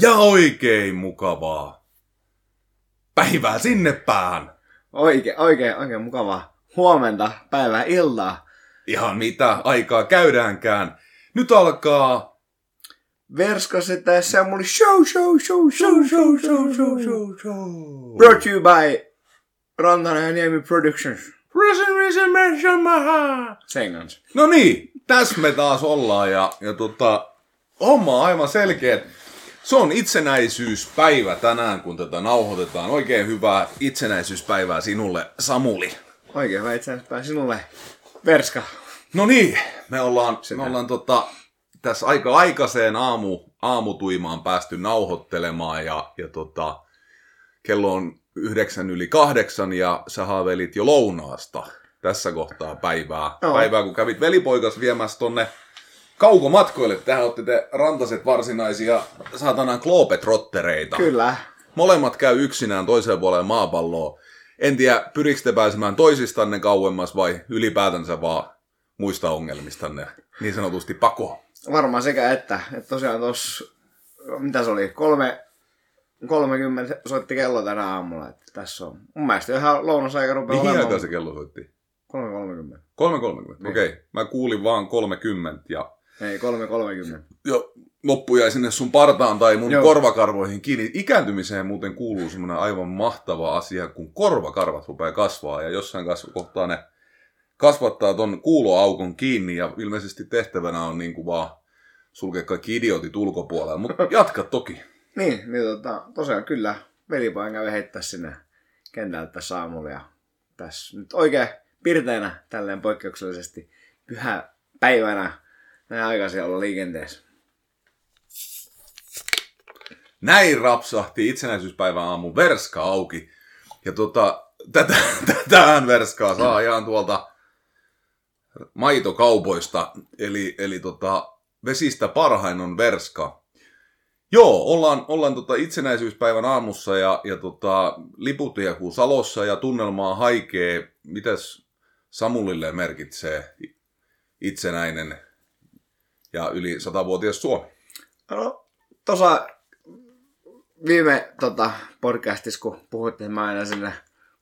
Ja oikein mukavaa päivää sinne päähän. Oikein mukavaa huomenta, päivää, iltaa. Ihan mitä aikaa käydäänkään. Nyt alkaa Verska-Setä Samuli show. Brought to you by Rantanen ja Niemi Productions. Sen kanssa. No niin, tässä me taas ollaan ja homma on aivan selkeä. Se on itsenäisyyspäivä tänään, kun tätä nauhoitetaan. Oikein hyvää itsenäisyyspäivää sinulle, Samuli. Oikein hyvää itsenäisyyspäivää sinulle, Verska. No niin, me ollaan tässä aika aikaiseen aamutuimaan päästy nauhoittelemaan ja kello on 8:09 ja sä haavelit jo lounaasta tässä kohtaa päivää. No. Päivää, kun kävit velipoikas viemässä tonne kaukomatkoille. Tähän otti te rantaset varsinaisia saatanan kloopetrottereita. Kyllä. Molemmat käy yksinään toiseen puoleen maapalloa. En tiedä, pyrikö te pääsemään toisistanne kauemmas vai ylipäätänsä vaan muista ongelmistanne niin sanotusti pakoon? Varmaan sekä että tosiaan tuossa, mitä se oli, 3:30 soitti kello tänä aamulla. Että tässä on. Mun mielestä ihan lounasaika rupeaa olemaan. Mihin aikaa se kello soitti? 3:30. 3:30, okei. Okay. Mä kuulin vaan 3:10 ja... Ei, 3:30. Joo, loppu jäi sinne sun partaan tai mun korvakarvoihin kiinni. Ikääntymiseen muuten kuuluu semmoinen aivan mahtava asia, kun korvakarvat rupeaa kasvaa ja jossain kohtaa ne kasvattaa ton kuuloaukon kiinni ja ilmeisesti tehtävänä on niinku vaan sulkea kaikki idiotit ulkopuolella, mutta jatka toki. niin, tosiaan kyllä velipojan kävi heittää sinne kentälle tässä aamulla ja tässä nyt oikein pirteinä tälleen poikkeuksellisesti pyhäpäivänä. Näin aikaisin olla liikenteessä. Näin rapsahti itsenäisyyspäivän aamun Verska auki. Ja tätähän Verskaa saa ihan tuolta maitokaupoista. Eli vesistä parhain on Verska. Joo, ollaan itsenäisyyspäivän aamussa ja liput hiekuu salossa ja tunnelmaa haikee. Mitäs Samulille merkitsee itsenäinen ja yli 100-vuotias Suomi? No, tuossa viime podcastissa, kun puhuttiin aina sinne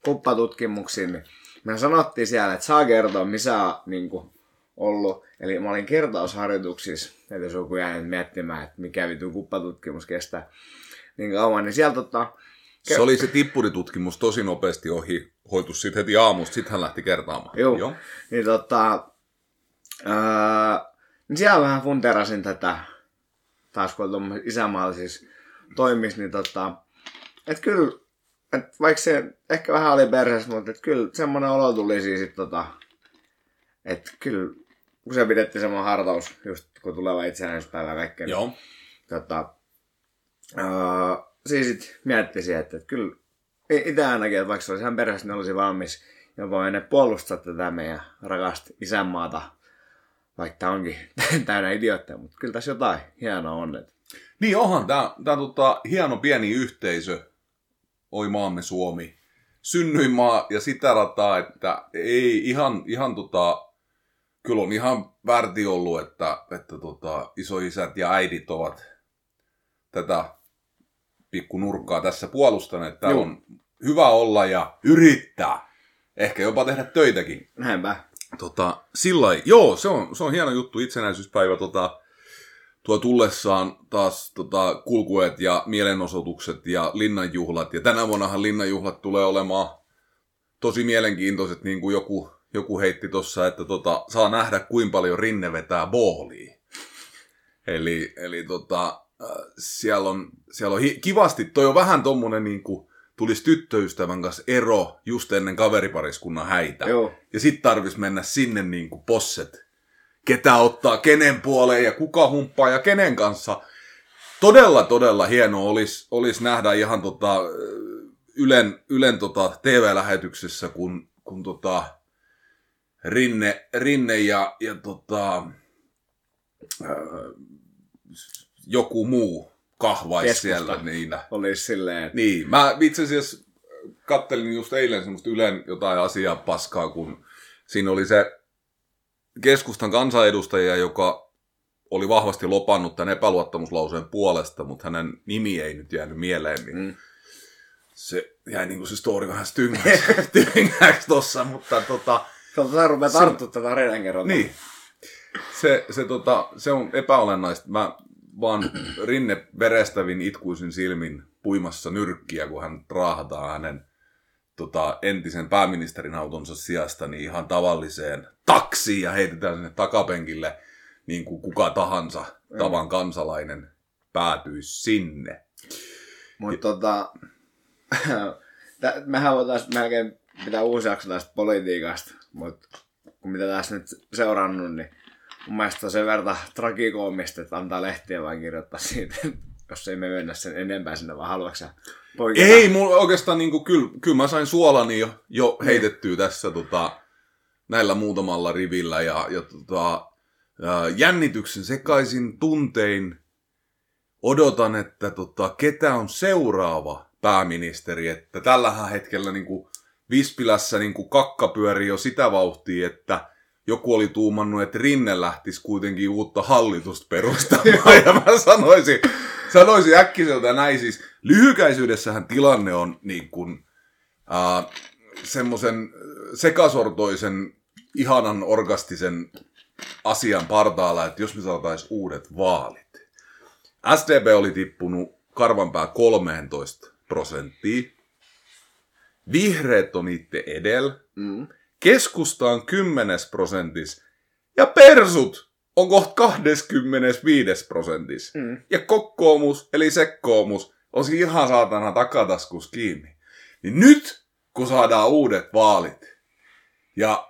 kuppatutkimuksiin, niin me sanottiin siellä, että saa kertoa, missä on niin kuin ollut. Eli mä olin kertausharjoituksissa, että jos joku jäi miettimään, että mikä vitun kuppatutkimus kestää niin kauan, niin sieltä se oli se tippuritutkimus tosi nopeasti hoitu sitten heti aamusta, sitten hän lähti kertaamaan. Joo. Niin niin siellä vähän funterasin tätä, taas kun on isänmaallisissa toimissa, niin että kyllä, et vaikka se ehkä vähän oli perheessä, mutta et kyllä semmoinen olo tuli siis, että kyllä usein pidettiin semmoinen hartaus, just kun tuleva itsenäisyyspäivä kaikkeen. Joo. Siis sitten miettisin, että kyllä itse ainakin, että vaikka se olisi ihan perheessä, niin olisi valmis jopa ennen puolustaa tätä meidän rakasta isänmaata. Vaikka tämä onkin täynnä idiootteja, mutta kyllä tässä jotain hienoa on. Niin onhan, tämä hieno pieni yhteisö, oi maamme Suomi, synnyimaa ja sitä rataa, että ei ihan kyllä on ihan värti ollut, että isoisät ja äidit ovat tätä pikkunurkkaa tässä puolustaneet. Täällä on hyvä olla ja yrittää, ehkä jopa tehdä töitäkin. Näinpä. Sillai, joo, se on hieno juttu itsenäisyyspäivä tuo tullessaan taas kulkueet ja mielenosoitukset ja linnanjuhlat. Ja tänä vuonnahan linnanjuhlat tulee olemaan tosi mielenkiintoiset, niin kuin joku heitti tuossa, että saa nähdä kuinka paljon Rinne vetää boolia. Eli siellä on kivasti, toi on vähän tommonen niinku tulisi tyttöystävän kanssa ero just ennen kaveripariskunnan häitä. Joo. Ja sit tarvitsisi mennä sinne niin kuin posset. Ketä ottaa kenen puoleen ja kuka humppaa ja kenen kanssa. Todella hieno olisi nähdä ihan Ylen TV-lähetyksessä, kun Rinne ja joku muu kahvaisi keskusta siellä niinä. Olisi silleen. Niin, mä itse asiassa kattelin just eilen semmoista Ylen jotain asiaa paskaa, kun siinä oli se keskustan kansanedustaja, joka oli vahvasti lopannut tämän epäluottamuslauseen puolesta, mutta hänen nimi ei nyt jäänyt mieleen, niin se jäi niin kuin se story vähän tyngäksi tossa, mutta Sä rupeat tarttua tätä arenan kerran. Niin. Se on epäolennaista. Mä vaan Rinne verestävin itkuisin silmin puimassa nyrkkiä, kun hän raahataan hänen entisen pääministerin autonsa sijasta niin ihan tavalliseen taksiin ja heitetään sinne takapenkille, niin kuin kuka tahansa tavan kansalainen päätyisi sinne. Mutta mehän voitaisiin melkein pitää uusi jakso tästä politiikasta, mutta kun mitä tässä nyt seurannut, niin mun mielestä on sen verran tragikoomista, että antaa lehtiä vaan kirjoittaa siitä, jos ei me mennä sen enempää sinne, vaan haluatko poikata? Ei, mulla oikeastaan niin kyllä mä sain suolani jo heitettyä tässä näillä muutamalla rivillä ja jännityksen sekaisin tuntein odotan, että ketä on seuraava pääministeri, että tällähän hetkellä niin kuin Vispilässä niin kuin kakka pyörii jo sitä vauhtia, että joku oli tuumannut, että Rinne lähtisi kuitenkin uutta hallitusta perustamaan. Ja mä sanoisin äkkiseltä näin. Siis lyhykäisyydessähän tilanne on niin kuin, semmoisen sekasortoisen, ihanan orgastisen asian partaalla, että jos me saataisiin uudet vaalit. SDP oli tippunut karvanpää 13%. Vihreät on itse edellä. Keskusta on 10%. Ja persut on kohta 25%. Ja kokoomus, eli sekkoomus, on siinä ihan saatana takataskus kiinni. Niin nyt, kun saadaan uudet vaalit, ja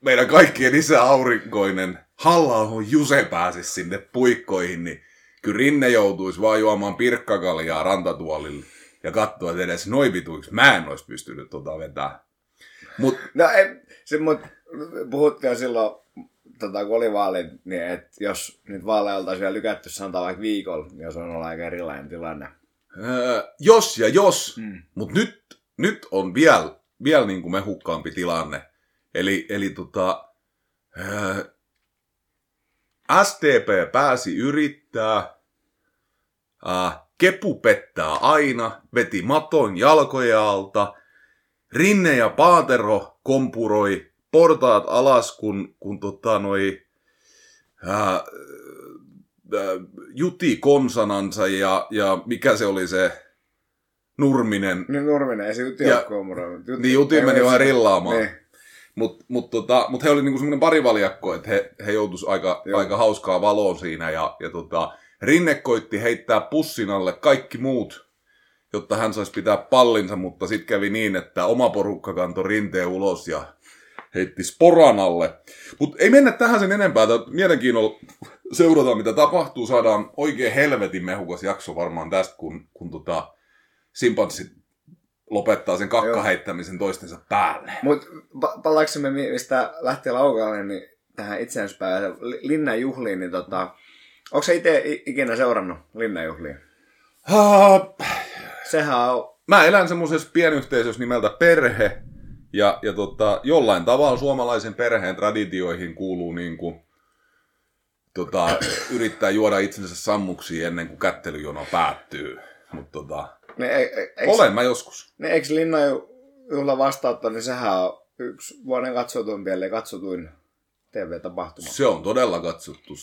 meidän kaikkien isä aurinkoinen Halla-aho Juse pääsisi sinne puikkoihin, niin kyllä Rinne joutuisi vaan juomaan pirkkakaljaa rantatuolille. Ja katsoa, että edes noin vituiksi mä en olisi pystynyt vetämään. Puhuttiin silloin, kun oli vaalit, niin että jos nyt vaaleja oltaisiin vielä lykätty, sanotaan vaikka viikolla, niin se on ollut aika erilainen tilanne. Jos. Mutta nyt on vielä niin kuin mehukkaampi tilanne. Eli SDP pääsi yrittää... Kepu pettää aina, veti maton jalkojen alta. Rinne ja Paatero kompuroi portaat alas, kun juti konsanansa ja mikä se oli se Nurminen. Niin Nurminen, ei se juti ole kompuroi. Niin juti meni vaan rillaamaan. Niin. Mut he oli niinku semmoinen parivaljakko, että he joutuisi aika hauskaa valoon siinä ja Rinne koitti heittää pussin alle kaikki muut, jotta hän saisi pitää pallinsa, mutta sitten kävi niin, että oma porukka kantoi Rinteen ulos ja heitti sporan alle. Mutta ei mennä tähän sen enempää. Mielenkiinnolla seurataan, mitä tapahtuu. Saadaan oikein helvetin mehukas jakso varmaan tästä, kun simpanssit lopettaa sen kakkaheittämisen toistensa päälle. Mutta palaaksemme, mistä lähtee laukalle, niin tähän itsenäisyyspäivään Linnan juhliin, niin onko sä itse ikinä seurannut linnanjuhlia? Sehän on... Mä elän semmoisessa pienyhteisössä nimeltä perhe, ja jollain tavalla suomalaisen perheen traditioihin kuuluu niinku, yrittää juoda itsensä sammuksiin ennen kuin kättelyjono päättyy. Olen mä joskus. Ne eikö linnanjuhla vastautta, niin sehän on yksi vuoden katsotuimpia, eli katsotuin TV-tapahtuma. Se on todella katsottu.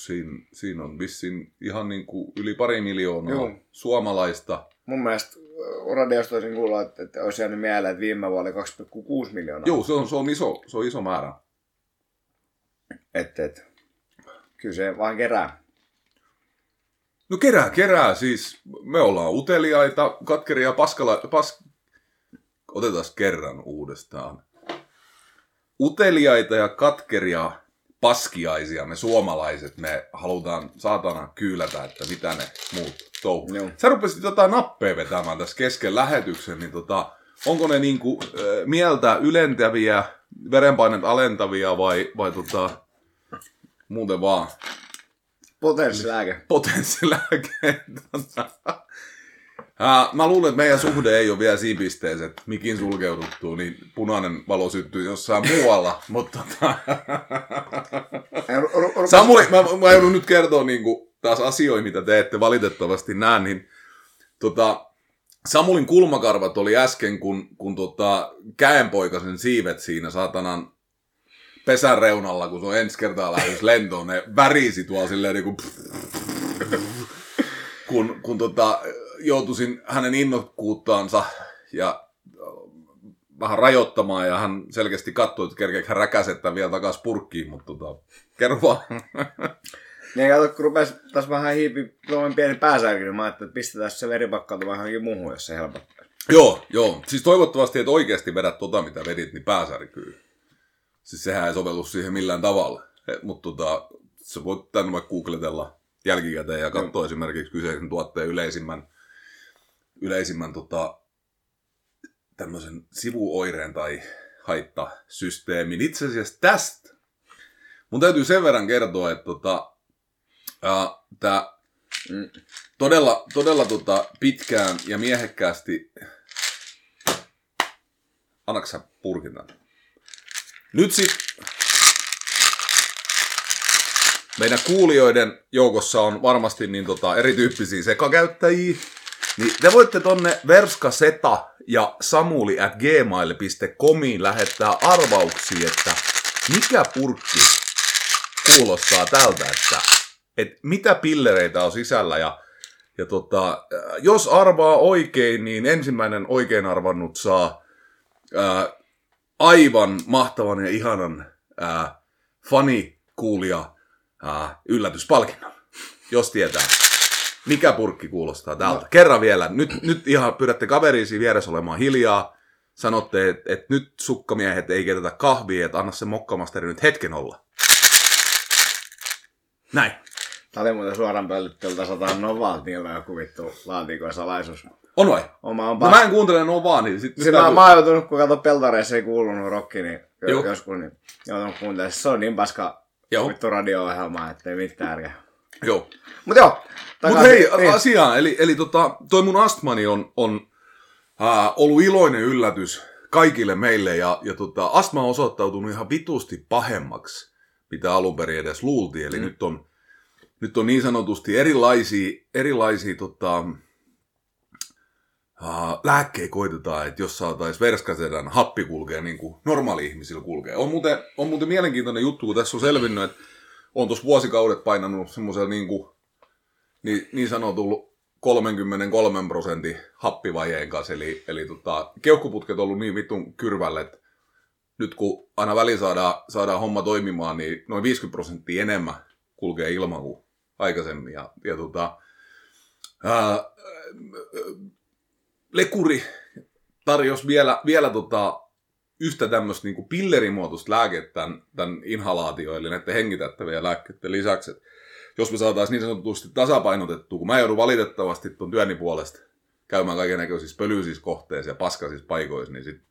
Siinä on vissiin ihan niin kuin yli 2 miljoonaa suomalaista. Mun mielestä radiosta olisin kuulla, että olisi jäänyt mieleen, että viime vuonna oli 2,6 miljoonaa. Joo, se on iso määrä. Kyllä se vaan kerää. No kerää. Siis me ollaan uteliaita, katkeria, otetaan kerran uudestaan. Uteliaita ja katkeria paskiaisia, me suomalaiset, me halutaan saatana kyylätä, että mitä ne muut touhuu. No. Sä rupesit jotain nappeja vetämään tässä kesken lähetyksen, niin onko ne niinku mieltä ylentäviä, verenpainet alentavia vai muuten vaan? Potenssilääke. Mä luulen, että meidän suhde ei ole vielä siinä pisteessä, että mikin sulkeuduttuu, niin punainen valo syttyy jossain muualla, mutta Samuli, mä joudun nyt kertoa niinku taas asioita, mitä te ette valitettavasti näe, niin Samulin kulmakarvat oli äsken, kun käenpoikasen siivet siinä saatanan pesän reunalla, kun se on ensi kertaa lähdössä lentoon, ne värisi tuolla silleen niinku kun joutuisin hänen innokkuuttaansa ja vähän rajoittamaan, ja hän selkeästi katsoi, että kerkeekö hän räkäsettää vielä takaisin purkkiin, mutta kerro vaan. Ja kato, kun rupesi taas vähän hiipi tuollainen pieni pääsärky, niin mä ajattelin, että pistetään se veripakkautu vähän johonkin muuhun, jos se helpottaa. Joo. Siis toivottavasti, että oikeasti vedät mitä vedit, niin pääsärkyy. Siis sehän ei sovellu siihen millään tavalla. Mutta sä voit tänne vaikka googletella jälkikäteen ja katsoa esimerkiksi kyseisen tuotteen yleisimmän tämmöisen sivuoireen tai haittasysteemin. Itse asiassa tästä mun täytyy sen verran kertoa, että tämä todella pitkään ja miehekkäästi. Annaks sä purkinan? Nyt sit meidän kuulijoiden joukossa on varmasti niin erityyppisiä sekakäyttäjiä. Niin te voitte tonne Verska-Setä ja samuli@gmail.comiin lähettää arvauksia, että mikä purkki kuulostaa tältä, että mitä pillereitä on sisällä. Ja jos arvaa oikein, niin ensimmäinen oikein arvannut saa aivan mahtavan ja ihanan fanikuulija yllätyspalkinnon, jos tietää. Mikä purkki kuulostaa tältä? No. Kerran vielä. Nyt ihan pyydätte kaveriisi vieressä olemaan hiljaa. Sanotte, että nyt sukkamiehet ei ketetä kahvia, että anna se mokkamasteri nyt hetken olla. Näin. Tämä oli muuten suoran pölytteltä 100 Novaltilta joku vittu laatikon salaisuus. On vai? No mä en kuuntele Novaa, niin sitten... Mä oon joutunut, kun kato peltareissa ei kuulunut rokki, niin joskus niin joutunut kuuntelemaan. Se on niin paska vittu radio-ohjelmaa, ettei mitään ärkeä. Joo. Mut joo. Mut hei, asiaan. Eli toi mun astmani on ollut iloinen yllätys kaikille meille, ja astma on osoittautunut ihan vitusti pahemmaksi, mitä alun perin edes luultiin. Eli nyt on niin sanotusti erilaisia lääkkeitä koitetaan, että jos saataisiin Verska-Sedän happi kulkee niin kuin normaali ihmisillä kulkee. On muuten mielenkiintoinen juttu, kun tässä on selvinnyt, että on tuossa vuosikaudet painanut semmoisella niin sanotulla 33% happivajeen kanssa. Eli keuhkoputket on ollut niin vitun kyrvälle, että nyt kun aina väliin saadaan homma toimimaan, niin noin 50% enemmän kulkee ilman kuin aikaisemmin. Ja lekuri tarjosi vielä yhtä tämmöistä niin kuin pillerimuotoista lääkettä tämän inhalaatioon, eli näiden hengitättäviä lääkkeiden lisäksi. Et jos me saataisiin niin sanotusti tasapainotettua, kun mä joudun valitettavasti tuon työni puolesta käymään kaikennäköisissä pölyisissä kohteissa ja paskaisissa paikoissa, niin sitten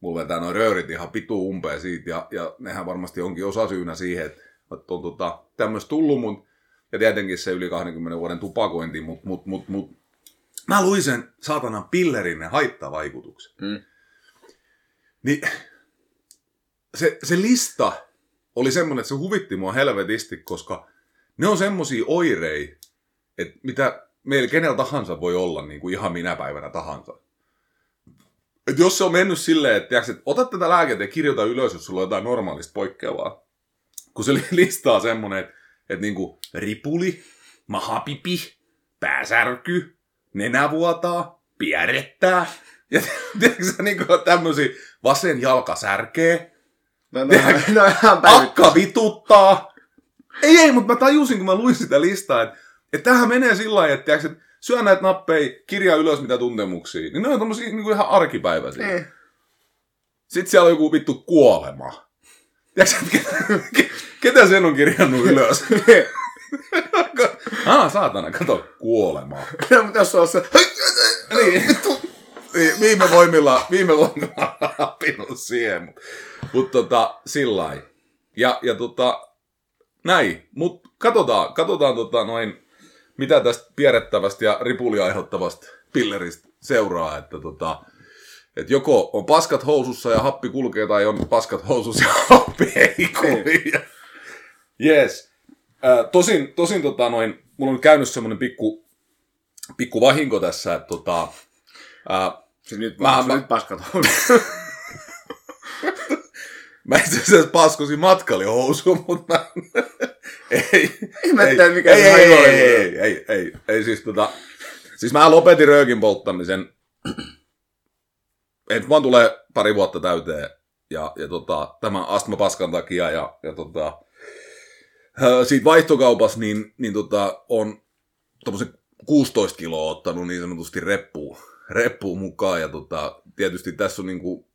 mulla vetää noin röörit ihan pitu umpeen siitä, ja nehän varmasti onkin osasyynä siihen, että on tämmöistä tullut mun, ja tietenkin se yli 20 vuoden tupakointi, mutta mä luin sen saatanan pillerin ne haittavaikutukset. Niin se lista oli semmoinen, että se huvitti mua helvetisti, koska ne on semmosia oireita, että mitä meillä kenellä tahansa voi olla niin kuin ihan minä päivänä tahansa. Että jos se on mennyt silleen, että ota tätä lääkettä ja kirjoita ylös, jos sulla on jotain normaalista poikkeavaa. Kun se listaa semmoinen, että niin kuin ripuli, mahapipi, pääsärky, nenävuotaa, pierrettää. Ja tiedätkö sä niin tämmösiä vasen jalka särkee, akka vituttaa. Ei, mutta mä tajusin, kun mä luin sitä listaa, että tämähän menee sillä lailla, että syö näitä nappeja, kirjaa ylös mitä tuntemuksia. Niin ne on tommosia niin kuin ihan arkipäiväisiä. Sitten siellä on joku vittu kuolema. Tiedätkö sä, ketä sen on kirjannut ylös? Saatana, kato, kuolema. Ja mutta jos on se... Niin, Viime voimilla on rapinut siihen, mutta sillä lailla. Ja näin, mutta katsotaan noin, mitä tästä pierrettävästä ja ripulia aiheuttavasta pilleristä seuraa, että että joko on paskat housussa ja happi kulkee, tai on paskat housussa ja happi ei kulje. Yes. Tosin mulla on käynyt semmoinen pikku vahinko tässä, että siis nyt nyt paskat housussa. Mä itse asiassa paskosin matkalihousuun, mutta mä... Siis mä lopetin röökin polttamisen. Nyt vaan tulee pari vuotta täyteen ja tämän astmapaskan takia ja siitä vaihtokaupassa niin on tommosen 16 kiloa ottanut niin sanotusti reppuun mukaan ja tietysti tässä on niinku,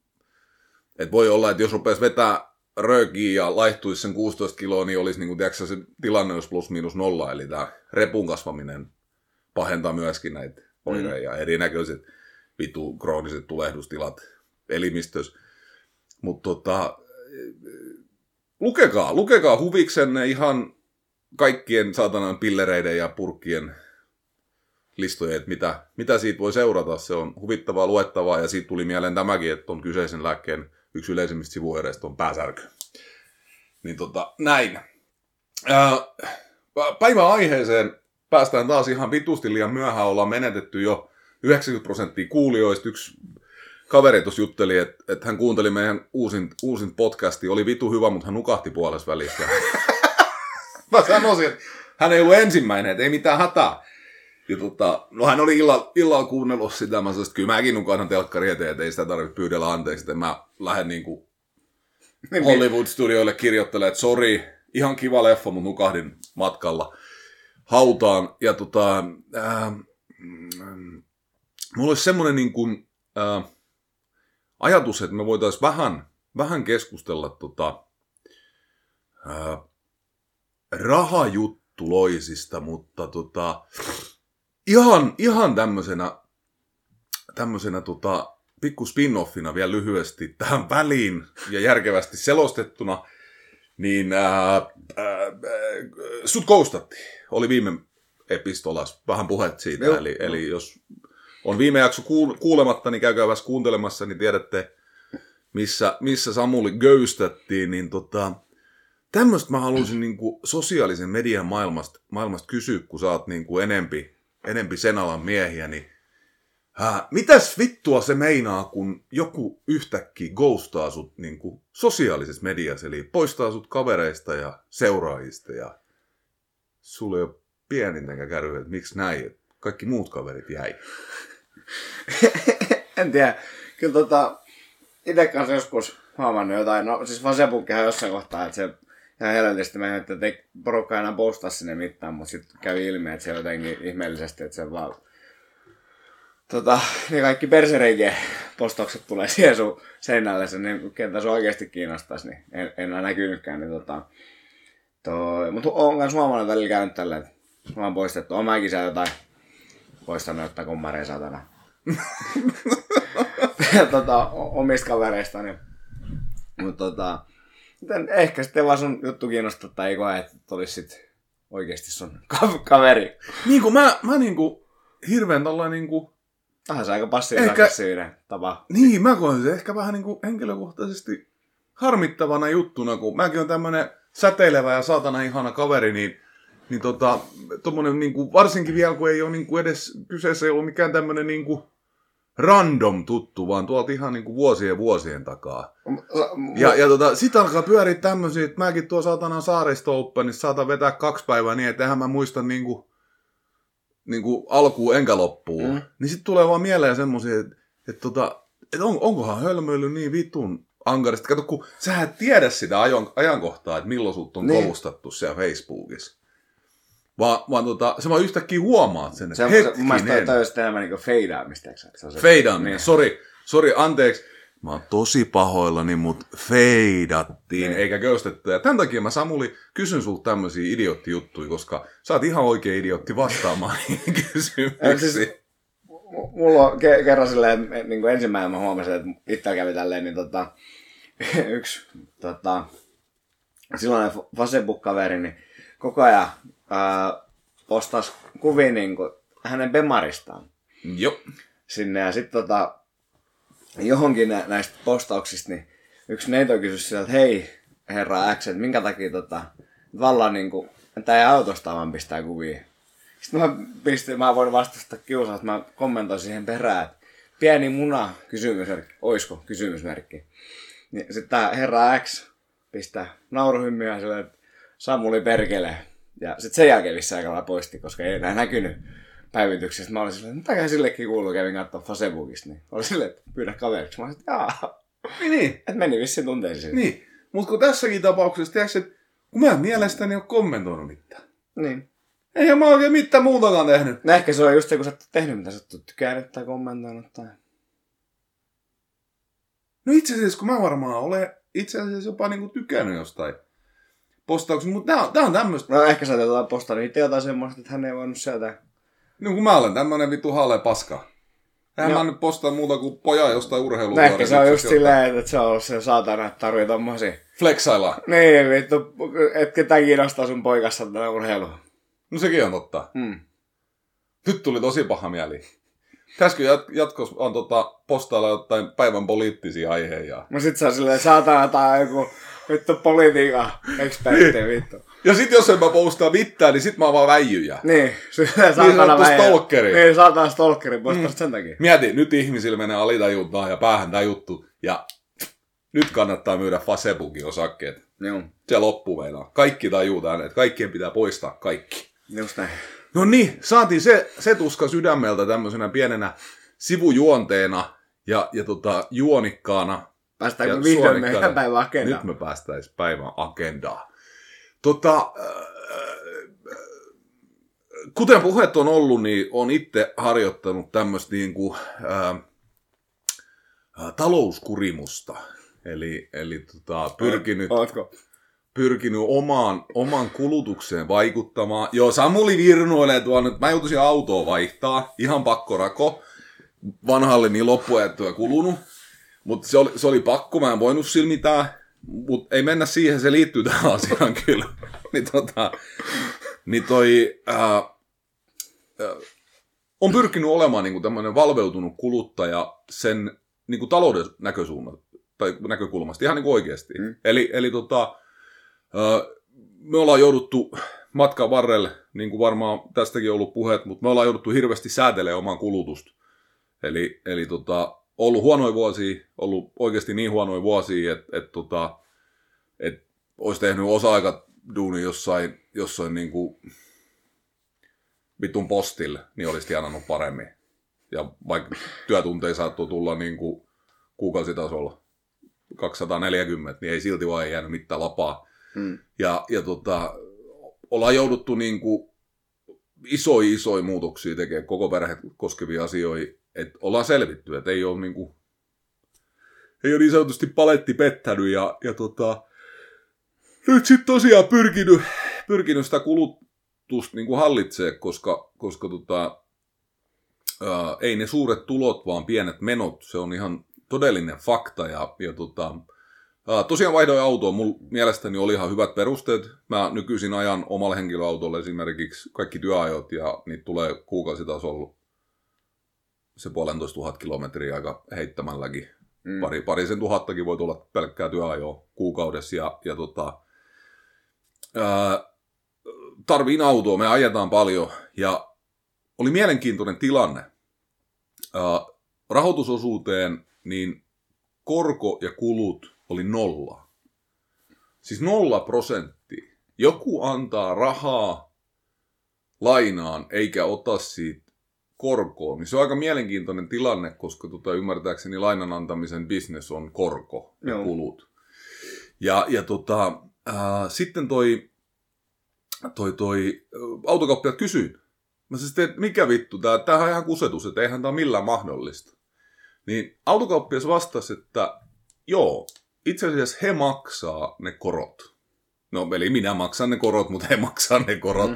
että voi olla, että jos rupeaisi vetää röökiä ja laihtuisi sen 16 kiloa, niin olisi niinku, tiedätkö, se tilanne olisi plus miinus nolla, eli tämä repun kasvaminen pahentaa myöskin näitä oireja, erinäköiset vitu krooniset tulehdustilat elimistössä. Mutta lukekaa huviksenne ihan kaikkien saatanan pillereiden ja purkkien listoja, että mitä siitä voi seurata. Se on huvittavaa, luettavaa, ja siitä tuli mieleen tämäkin, että on kyseisen lääkkeen yksi yleisimmistä sivuoireista on pääsärky. Niin näin. Päivän aiheeseen päästään taas ihan vitusti liian myöhään, ollaan menetetty jo 90% kuulijoista. Yksi kaveri tuossa jutteli, että hän kuunteli meidän uusin podcasti. Oli vitu hyvä, mutta hän nukahti puolessa välissä. Mä sanoisin, että hän ei ollut ensimmäinen, että ei mitään hätää. Ja hän oli illalla kuunnellut sitä. Mä sanoin, että kyllä mäkin nukahdan telkkari eteen, että ei sitä tarvitse pyydellä anteeksi. Että mä lähden niinku Hollywood-studioille kirjoittelemaan, että sori, ihan kiva leffa, mutta nukahdin matkalla hautaan. Ja mulla olisi semmoinen niin kuin, ajatus, että me voitaisiin vähän keskustella rahajuttuloisista, mutta ihan tämmöisenä pikku spin-offina vielä lyhyesti tähän väliin ja järkevästi selostettuna, niin sut ghostattiin. Oli viime epistolas vähän puhet siitä, eli jos... On viime jakso kuulematta, niin käykää vähän kuuntelemassa, niin tiedätte, missä Samuli göystättiin. Niin tämmöistä mä haluaisin niinku sosiaalisen median maailmasta kysyä, kun sä oot niinku enempi sen alan miehiä. Niin, mitäs vittua se meinaa, kun joku yhtäkkiä ghostaa sut niinku sosiaalisessa mediassa, eli poistaa sut kavereista ja seuraajista, ja sulla ei ole pienintäkään kärryä, että miksi näin? Kaikki muut kaverit jäi. En tiedä. Kyllä itse kanssa joskus huomannut jotain. No siis Facebookihan jossain kohtaa, että se ihan helvettisesti meni, että ei porukka enää postaa sinne mitään, mutta sitten kävi ilmi, että se jotenkin ihmeellisesti, että se vaan... niin kaikki persereikien postaukset tulee siihen sun seinälle, sen, niin kentä sun oikeasti kiinnostaisi, niin en ole näkynytkään. Niin, mutta on myös huomannut välillä käynyt tällä, että mä oon poistettu. Oon mäkin siellä jotain poistanut jotain kummareen satana. Omista kavereistani. Mutta ehkä sitten vaan sun juttu kiinnostaa, tai ei koe, että olis sit oikeesti sun kaveri. Niinku mä niinku hirveen tollain niinku... se aika passiivinen tapa. Niin, mä koen se ehkä vähän niinku henkilökohtaisesti harmittavana juttuna, kun mäkin on tämmönen säteilevä ja saatana ihana kaveri, niin tommonen niinku, varsinkin vielä kun ei ole niinku edes kyseessä ei ole mikään tämmönen niinku random tuttu, vaan tuolta ihan niinku vuosien takaa. Ja sit alkaa pyöriä tämmösiä, että mäkin tuo saatanan saaristo openissa saatan vetää 2 päivää niin, että eihän mä muista niinku alkuun enkä loppuun. Niin sit tulee vaan mieleen semmosia, että onkohan hölmöily niin vitun ankarista. Kato, kun sä et tiedä sitä ajankohtaa, että milloin sut on koulustattu siellä Facebookissa. Vaan se vaan yhtäkkiä huomaat sen, että hetkinen. Mä ajattelin, että olisi enemmän niin kuin feidaamista. Feidaaminen, niin. Sori, anteeksi. Mä oon tosi pahoillani, mut feidattiin, niin. Eikä köystetty. Ja tämän takia mä, Samuli, kysyn sulta tämmöisiä idioottijuttuja, koska sä oot ihan oikea idiootti vastaamaan niihin kysymyksiin. Siis, mulla on kerran silleen, niin kuin ensimmäinen mä huomasin, että itse kävi tälleen, niin yksi silloinen Facebook-kaveri, niin koko ajan postasi kuvia niin hänen bemaristaan. Joo. Sinne ja sitten johonkin näistä postauksista, niin yksi neito kysyi sieltä, hei herra X, että minkä takia vallan niinku, että ei autosta vaan pistää kuvia. Sitten mä voin vastata kiusaa, että mä kommentoin siihen perään, että pieni muna, kysymysmerkki, oisko kysymysmerkki. Niin sitten tää herra X pistää nauruhymmiä silleen, että Samuli perkelee. Ja sitten sen jälkeen vissiin aikalla poisti, koska ei enää näkynyt päivityksestä. Mä olin silleen, että mitäkään sillekin kuuluu, kävin katsoa Facebookista. Niin oli silleen, että pyydä kaveriksi. Mä olin, että jaa. Niin. Että meni vissiin tunteisiin. Niin. Mutta kun tässäkin tapauksessa, tiedätkö, että kun mä mielestäni ole kommentoinut mitään. Niin. Eihän mä oikein mitään muutakaan tehnyt. No ehkä se on just se, kun sä oot tehnyt, mitä sä oot tykännyt tai kommentoinut tai... No itse asiassa, kun mä varmaan olen itse asiassa jopa niinku tykännyt jostain postauksesta, mutta tää on tämmöstä. No ehkä sä oot jotain postannut itse jotain semmoista, että hän ei voinut sieltä. No kun mä olen tämmönen vittu haalee paska. Eihän mä nyt postaa muuta kuin pojaa jostain urheiluun. No ehkä se on just silleen, että se on ollut se saatana, että tarvii tommosia. Flexaillaan. Niin vittu, et ketään kiinnostaa sun poikassa tätä urheilua. No sekin on totta. Mm. Nyt tuli tosi paha mieli. Käsky jatkossa on postailla jotain päivän poliittisia aiheja. No sit se on silleen saatana tai joku vittu politiikan ekspertti vittu. Ja sit jos en mä postaa mitään, niin sit mä oon vaan väijyjä. Niin, silleen saatana väijyjä. Niin saatana stalkeri, postaa sen takia. Mieti, nyt ihmisillä menee alitajuntaan ja päähän tää juttu. Ja nyt kannattaa myydä Facebookin osakkeet. Joo. Se loppuu meillä. Kaikki tajutaan, että kaikkien pitää poistaa kaikki. Just näin. No niin, saatiin se tuska sydämeltä tämmöisenä pienenä sivujuonteena ja juonikkaana. Päästäänkö vihdoin meidän päivän agendaan? Nyt me päästäisiin päivän agendaan. Kuten puheet on ollut, niin on itse harjoittanut tämmöistä niin kuin, talouskurimusta. Eli pyrkinyt oman kulutukseen vaikuttamaan. Joo, Samuli virnuilee tuolla nyt. Mä joutuisin autoa vaihtaa. Ihan pakkorako. Vanhalle niin loppuajattua kulunut. Mutta se oli pakko. Mä en voinut sillä mitään. Mutta ei mennä siihen. Se liittyy tähän asiaan kyllä. On pyrkinyt olemaan niinku tämmöinen valveutunut kuluttaja sen niinku talouden näkökulmasta. Ihan niinku oikeasti. Mm. Me ollaan jouduttu matkan varrelle, niin kuin varmaan tästäkin on ollut puheet, mutta me ollaan jouduttu hirveästi säätelemään oman kulutusta. Eli ollut huonoja vuosia, ollut oikeasti niin huonoja vuosia, että olisi tehnyt osa-aikaduuni jossain niin kuin vitun postille, niin olisi tienannut paremmin. Ja vaikka työtunteja saattoi tulla niin kuin kuukausitasolla 240, niin ei silti vaan jäänyt mitään lapaa. Mm. Ja ollaan jouduttu niinku isoja muutoksia tekemään koko perhe koskevia asioita, että ollaan selvitty, että ei ole niinku niin sanotusti paletti pettänyt ja nyt sit tosiaan pyrkinyt sitä kulutusta niinku hallitsee, koska ei ne suuret tulot vaan pienet menot, se on ihan todellinen fakta ja tosiaan vaihdoin autoa. Mun mielestäni oli ihan hyvät perusteet. Mä nykyisin ajan omalla henkilöautolla esimerkiksi kaikki työajot ja niitä tulee kuukausitasolla se 1,5 kilometriä aika heittämälläkin. Mm. Parisen tuhattakin voi tulla pelkkää työajoa kuukaudessa tarviin autoa. Me ajetaan paljon ja oli mielenkiintoinen tilanne. Rahoitusosuuteen niin korko ja kulut oli 0. Siis 0%. Joku antaa rahaa lainaan eikä ota siitä korkoa. Niin se on aika mielenkiintoinen tilanne, koska ymmärtääkseni lainan antamisen business on korko ja kulut. Sitten autokauppiaat kysyi. Mä sanoin, että mikä vittu, tämähän on ihan kusetus, että eihän tämä millään mahdollista. Niin autokauppias vastasi, että joo. Itse asiassa he maksaa ne korot. No, eli minä maksan ne korot, mutta he maksaa ne korot. Mm.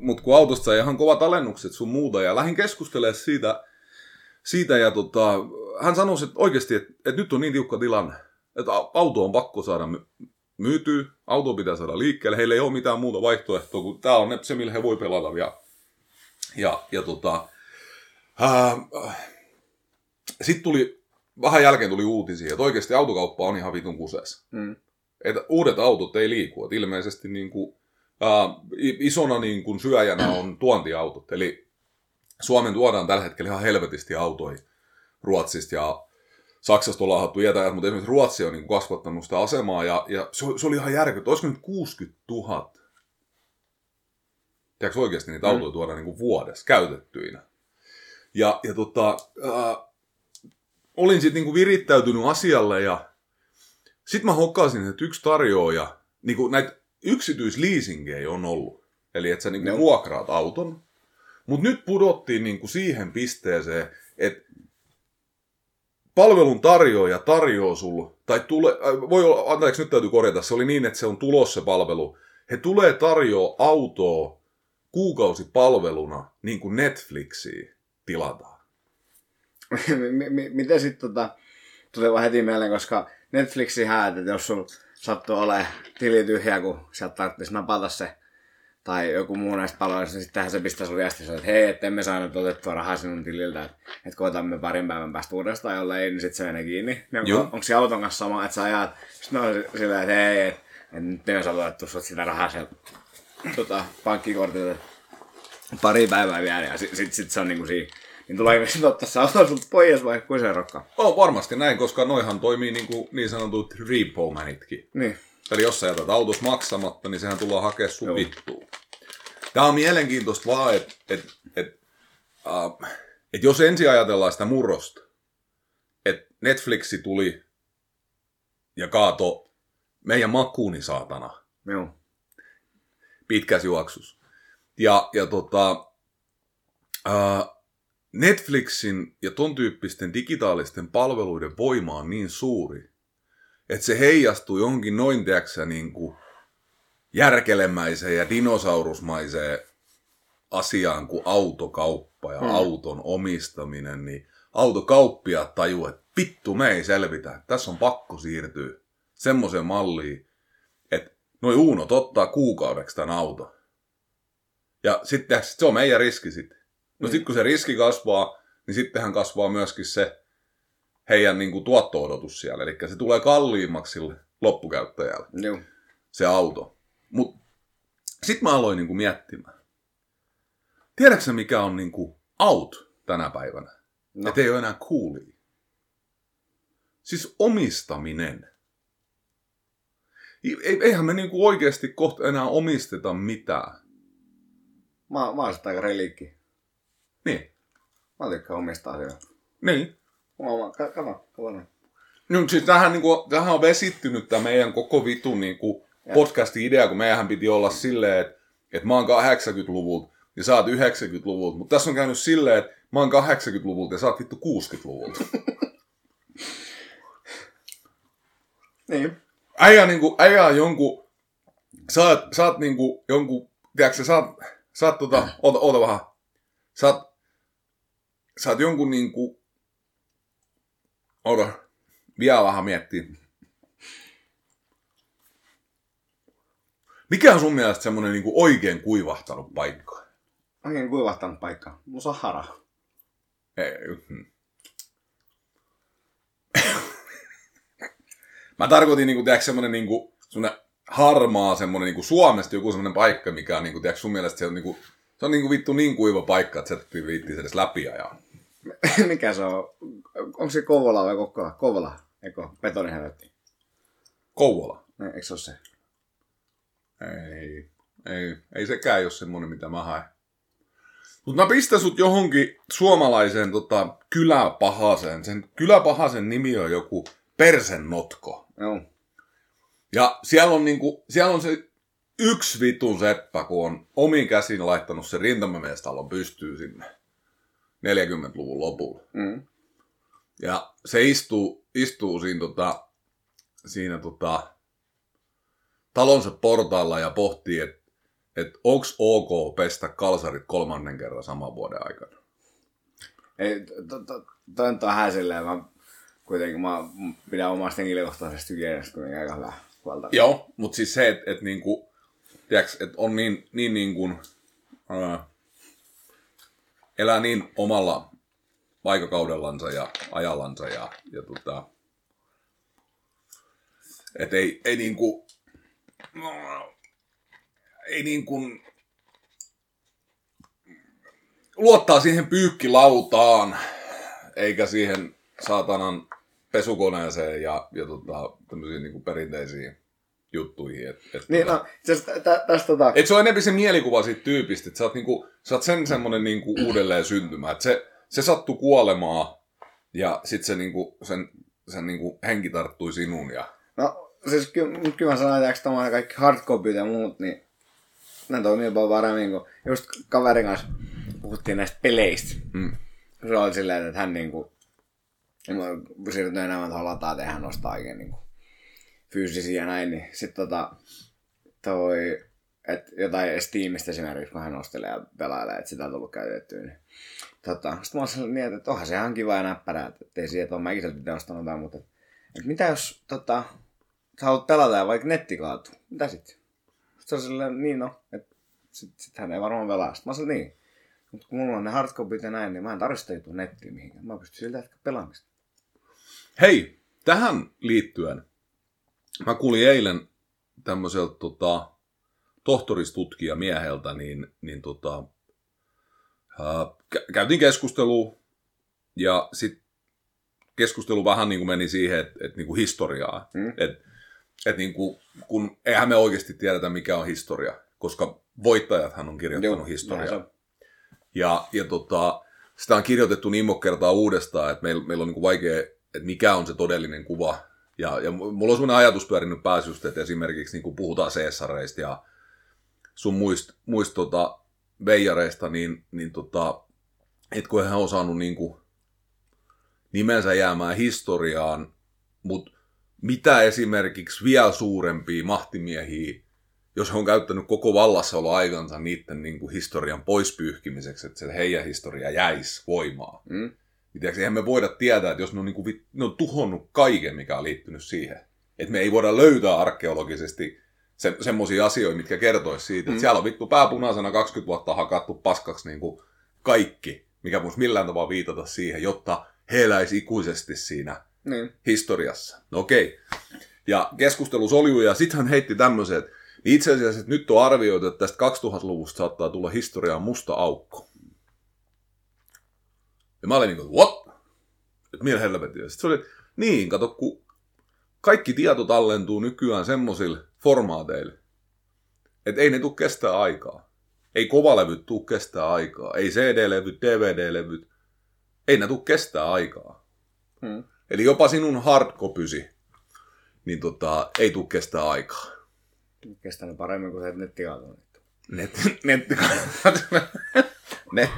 Mut kun autosta sai ihan kovat alennukset sun muuta, ja lähdin keskustelemaan siitä ja hän sanoi, että oikeasti, että nyt on niin tiukka tilanne, että auto on pakko saada myytyä, auto pitää saada liikkeelle, heillä ei ole mitään muuta vaihtoehtoa, kun tämä on se, millä he voi pelata. Ja Sitten tuli, vähän jälkeen tuli uutisia, että oikeasti autokauppa on ihan vitun kuseessa. Mm. Että uudet autot ei liiku. Että ilmeisesti niin kuin, isona niin kuin syöjänä on tuontiautot. Eli Suomen tuodaan tällä hetkellä ihan helvetisti autoja Ruotsista ja Saksasta ollaan hattu iätäjät, mutta esimerkiksi Ruotsi on niin kuin kasvattanut sitä asemaa. Ja se oli ihan järkyttävä. Olisiko nyt 60 000? Tiedätkö oikeasti niitä autoja tuodaan niin kuin vuodessa käytettyinä? Ja olin sitten niinku virittäytynyt asialle ja sit mä hokkasin, että yksi tarjoaja, niinku näitä yksityisleasingejä on ollut. Eli että sä niinku vuokraat auton, mut nyt pudottiin niinku siihen pisteeseen, että palvelun tarjoaja tarjoaa sulle, tai voi olla, anteeksi nyt täytyy korjata, se oli niin, että se on tulossa se palvelu. He tulee tarjoaa autoa kuukausipalveluna niinku Netflixiin tilataan. Miten sitten tuli vaan heti mieleen, koska Netflixin häät, että jos sun sattuu olemaan tili tyhjä, kun sieltä tarvitsisi napata se tai joku muu näistä palveluista, niin sittenhän se pistää sun viestissä, että hei, että emme saa nyt otettua rahaa sinun tililtä, että koetamme parin päivän päästä uudestaan, jolle ei, niin sitten se menee kiinni. Onko se auton kanssa sama, että sä ajat? Sitten on silleen, että hei, että nyt ei ole otettu sut sitä rahaa sieltä pankkikortilta pari päivää vielä, ja sitten se on niin kuin siinä. Niin tulee ihmisiä ottaa se auton sulta pois vai kuiserokkaan? On varmasti näin, koska noihan toimii niin sanotut repo-manitkin. Niin. Eli jos sä jätät autos maksamatta, niin sehän tullaan hakemaan sun vittuun. Tää on mielenkiintoista vaan, että et jos ensin ajatellaan sitä murrosta, että Netflixi tuli ja kaato meidän makuuni saatana. Joo. Pitkäs juoksus. Netflixin ja ton tyyppisten digitaalisten palveluiden voima on niin suuri, että se heijastuu johonkin noin niin kuin järkelemäiseen ja dinosaurusmaiseen asiaan kuin autokauppa ja auton omistaminen. Niin autokauppiaat tajuu, että vittu me ei selvitä. Tässä on pakko siirtyä semmoiseen malliin, että noi uunot ottaa kuukaudeksi tämän auton. Ja sitten se on meidän riski sitten. No sitten kun se riski kasvaa, niin sittenhän kasvaa myöskin se heidän niin kuin tuotto-odotus siellä. Eli se tulee kalliimmaksi sille loppukäyttäjälle, se auto. Mutta sitten mä aloin niin kuin miettimään. Tiedätkö sä mikä on niin kuin out tänä päivänä? No. Että ei ole enää coolia. Siis omistaminen. Eihän me niin kuin oikeasti kohta enää omisteta mitään. Mä oon sitä aika reliikki. Niin. Mä tykkään omistaa asioita. Niin. Kato. No siis tämähän on vesittynyt tämä meidän koko vitun niinku podcastin idea, kun meidän piti olla silleen, että mä oon 80-luvulta ja sä oot 90-luvulta. Mutta tässä on käynyt silleen, että mä oon 80-luvulta ja sä oot vittu 60-luvulta. Niin. Äijää jonkun, sä oot niinku jonkun, tiedätkö sä oot oota vähän. Sä oot jonkun niinku... Oota, vielä vähän miettii. Mikä on sun mielestä semmonen niinku oikein kuivahtanut paikka? Oikein kuivahtanut paikka? No Sahara. Ei. Mä tarkoitin niinku, tiedätkö semmonen niinku... Semmonen harmaa semmonen niinku Suomesta joku semmonen paikka, mikä on niinku, tiedätkö sun mielestä se on niinku... Se on niinku vittu niin kuiva paikka, että sä viittis edes läpi ajaa. Mikä se on? Onko se Kouvola vai Kokkola? Kouvola, eikö? Betoni hävetti. Kouvola? Eikö se ole se? Ei sekään ole semmoinen, mitä mä haen. Mutta mä pistän sut johonkin suomalaiseen kyläpahaseen. Sen kyläpahasen nimi on joku Persennotko. Joo. Ja siellä on, niinku, siellä on se... Yksi vitun seppä, kun on omiin käsiin laittanut sen rintamamiestalon pystyy sinne 40-luvun lopulla. Mm. Ja se istuu siinä talonsa portailla ja pohtii, että onks ok pestä kalsarit 3. kerran saman vuoden aikana. Ei, toi on vähän silleen, mä pidän omasta henkilökohtaisesta hygieniasta aika hyvää huolta. Joo, mutta siis se, että niinku... Tiedätkö, että on niin elää niin omalla aikakaudellansa ja ajallansa ja et ei niinku luottaa siihen pyykkilautaan eikä siihen saatanan pesukoneeseen ja tämmöisiin niinku perinteisiin juttuihin. Niin, no, et se on enemmän se mielikuva siitä tyypistä, että sä oot sen semmoinen niinku uudelleen syntymä, että se sattuu kuolemaa ja sitten se niinku, sen niinku henki tarttui sinun. Ja... No siis kyllä mä sanoin, että tommoinen kaikki hardcopyt ja muut, niin ne toimii vaan paremmin, kun just kaverin kanssa puhuttiin näistä peleistä. Mm. Se oli silleen, että hän niinku, mä siirrytyin enemmän tuohon lataan, että hän nostaa oikein niinku fyysisiä ja näin, niin sit että jotain Steamista esimerkiksi, kun hän ostelee ja pelailee, että sitä on tullut käytettyä, niin sitten mä oon niin, että onhan se ihan kiva ja näppärää, että ei siihen, että on mäkin sieltä pitää ostanut jotain, mutta että mitä jos sä haluat pelata ja vaikka netti kaatuu, mitä sitten? Se on silleen, niin no, että sit hän ei varmaan pelaa. Sitten mä oon niin, mutta kun mulla on ne hardcopyt ja näin, niin mä en tarvitse juttua nettiin mihinkään. Mä pystyn siltä jatkaa pelaamista. Hei, tähän liittyen mä kuulin eilen tämmöiseltä tohtoristutkijamieheltä, käytiin keskustelua ja sitten keskustelu vähän niin kuin meni siihen, että niin kuin historiaa. Mm. Että niin kuin, kun eihän me oikeasti tiedetä, mikä on historia, koska voittajathan on kirjoittanut historiaa. Ja sitä on kirjoitettu niin monta kertaa uudestaan, että meillä on niin kuin vaikea, että mikä on se todellinen kuva. Ja mulla on sellainen ajatus pyörinyt päässä just, että esimerkiksi niin kuin puhutaan Caesareista ja sun muista veijareista, et kun hän on saanut niin kuin nimensä jäämään historiaan, mutta mitä esimerkiksi vielä suurempia mahtimiehiä, jos he on käyttänyt koko vallassaoloaikansa niiden niin kuin historian poispyyhkimiseksi, että se heidän historia jäisi voimaan. Mm. Eihän me voida tietää, että jos ne on, niin kuin, ne on tuhonnut kaiken, mikä on liittynyt siihen. Että me ei voida löytää arkeologisesti semmoisia asioita, mitkä kertoisi siitä, että siellä on vittu pääpunaisena 20 vuotta hakattu paskaksi niin kuin kaikki, mikä voisi millään tavalla viitata siihen, jotta he eläisi ikuisesti siinä historiassa. No okei. Ja keskustelu soljui ja sitten hän heitti tämmöiset. Niin itse asiassa että nyt on arvioitu, että tästä 2000-luvusta saattaa tulla historiaan musta aukko. Ja mä olin niin kuin, what? Että millä helvetiä. Sitten se oli, että niin, kato, kun kaikki tieto tallentuu nykyään semmoisille formaateille, että ei ne tule kestää aikaa. Ei kovalevyt tule kestää aikaa. Ei CD-levyt, DVD-levyt. Ei ne tule kestää aikaa. Hmm. Eli jopa sinun hardcopysi, niin ei tule kestää aikaa. Kestää paremmin kuin se, että netti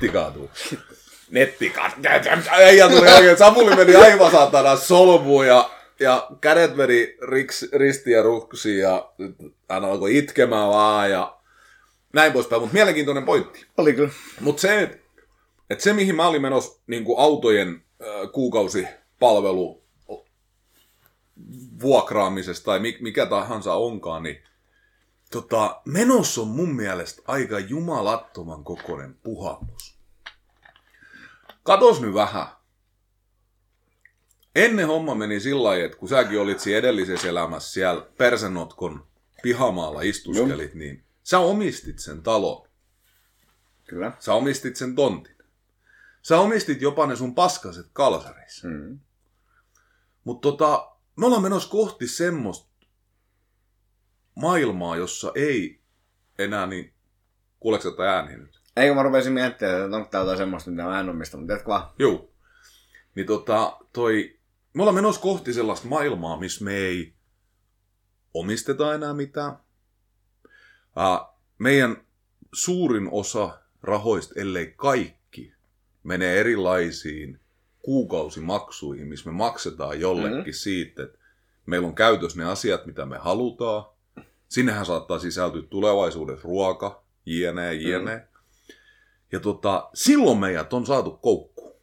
kaatuu. Netti kaatuu. Äijä tuli oikein. Samuli meni aivan saatana solmuun ja kädet meni ristiin ja ruksiin ja hän alkoi itkemään vaan ja näin poispäin. Mutta mielenkiintoinen pointti. Oli kyllä. Mutta se, että se mihin mä olin menossa niin kuin autojen kuukausipalvelu vuokraamisesta tai mikä tahansa onkaan, niin menossa on mun mielestä aika jumalattoman kokoinen puhallus. Katos nyt vähän. Ennen homma meni sillä lailla, että kun säkin olit siinä edellisessä elämässä siellä persenotkon pihamaalla istuskelit, niin sä omistit sen talon. Kyllä. Sä omistit sen tontin. Sä omistit jopa ne sun paskaset kalsareissa. Mm. Mutta me ollaan menossa kohti semmoista maailmaa, jossa ei enää niin... Kuuleeko sä tätä ääniä nyt? Eikö mä rupesin miettimään, että onko tää jotain semmoista, mitä mä en omista, mutta tiedätkö vaan? Juu. Niin me ollaan menossa kohti sellaista maailmaa, missä me ei omisteta enää mitään. Meidän suurin osa rahoista, ellei kaikki, menee erilaisiin kuukausimaksuihin, missä me maksetaan jollekin siitä, että meillä on käytössä ne asiat, mitä me halutaan. Sinnehän saattaa sisältyä tulevaisuudessa ruoka, jne. Mm-hmm. Ja silloin meidät on saatu koukkuun.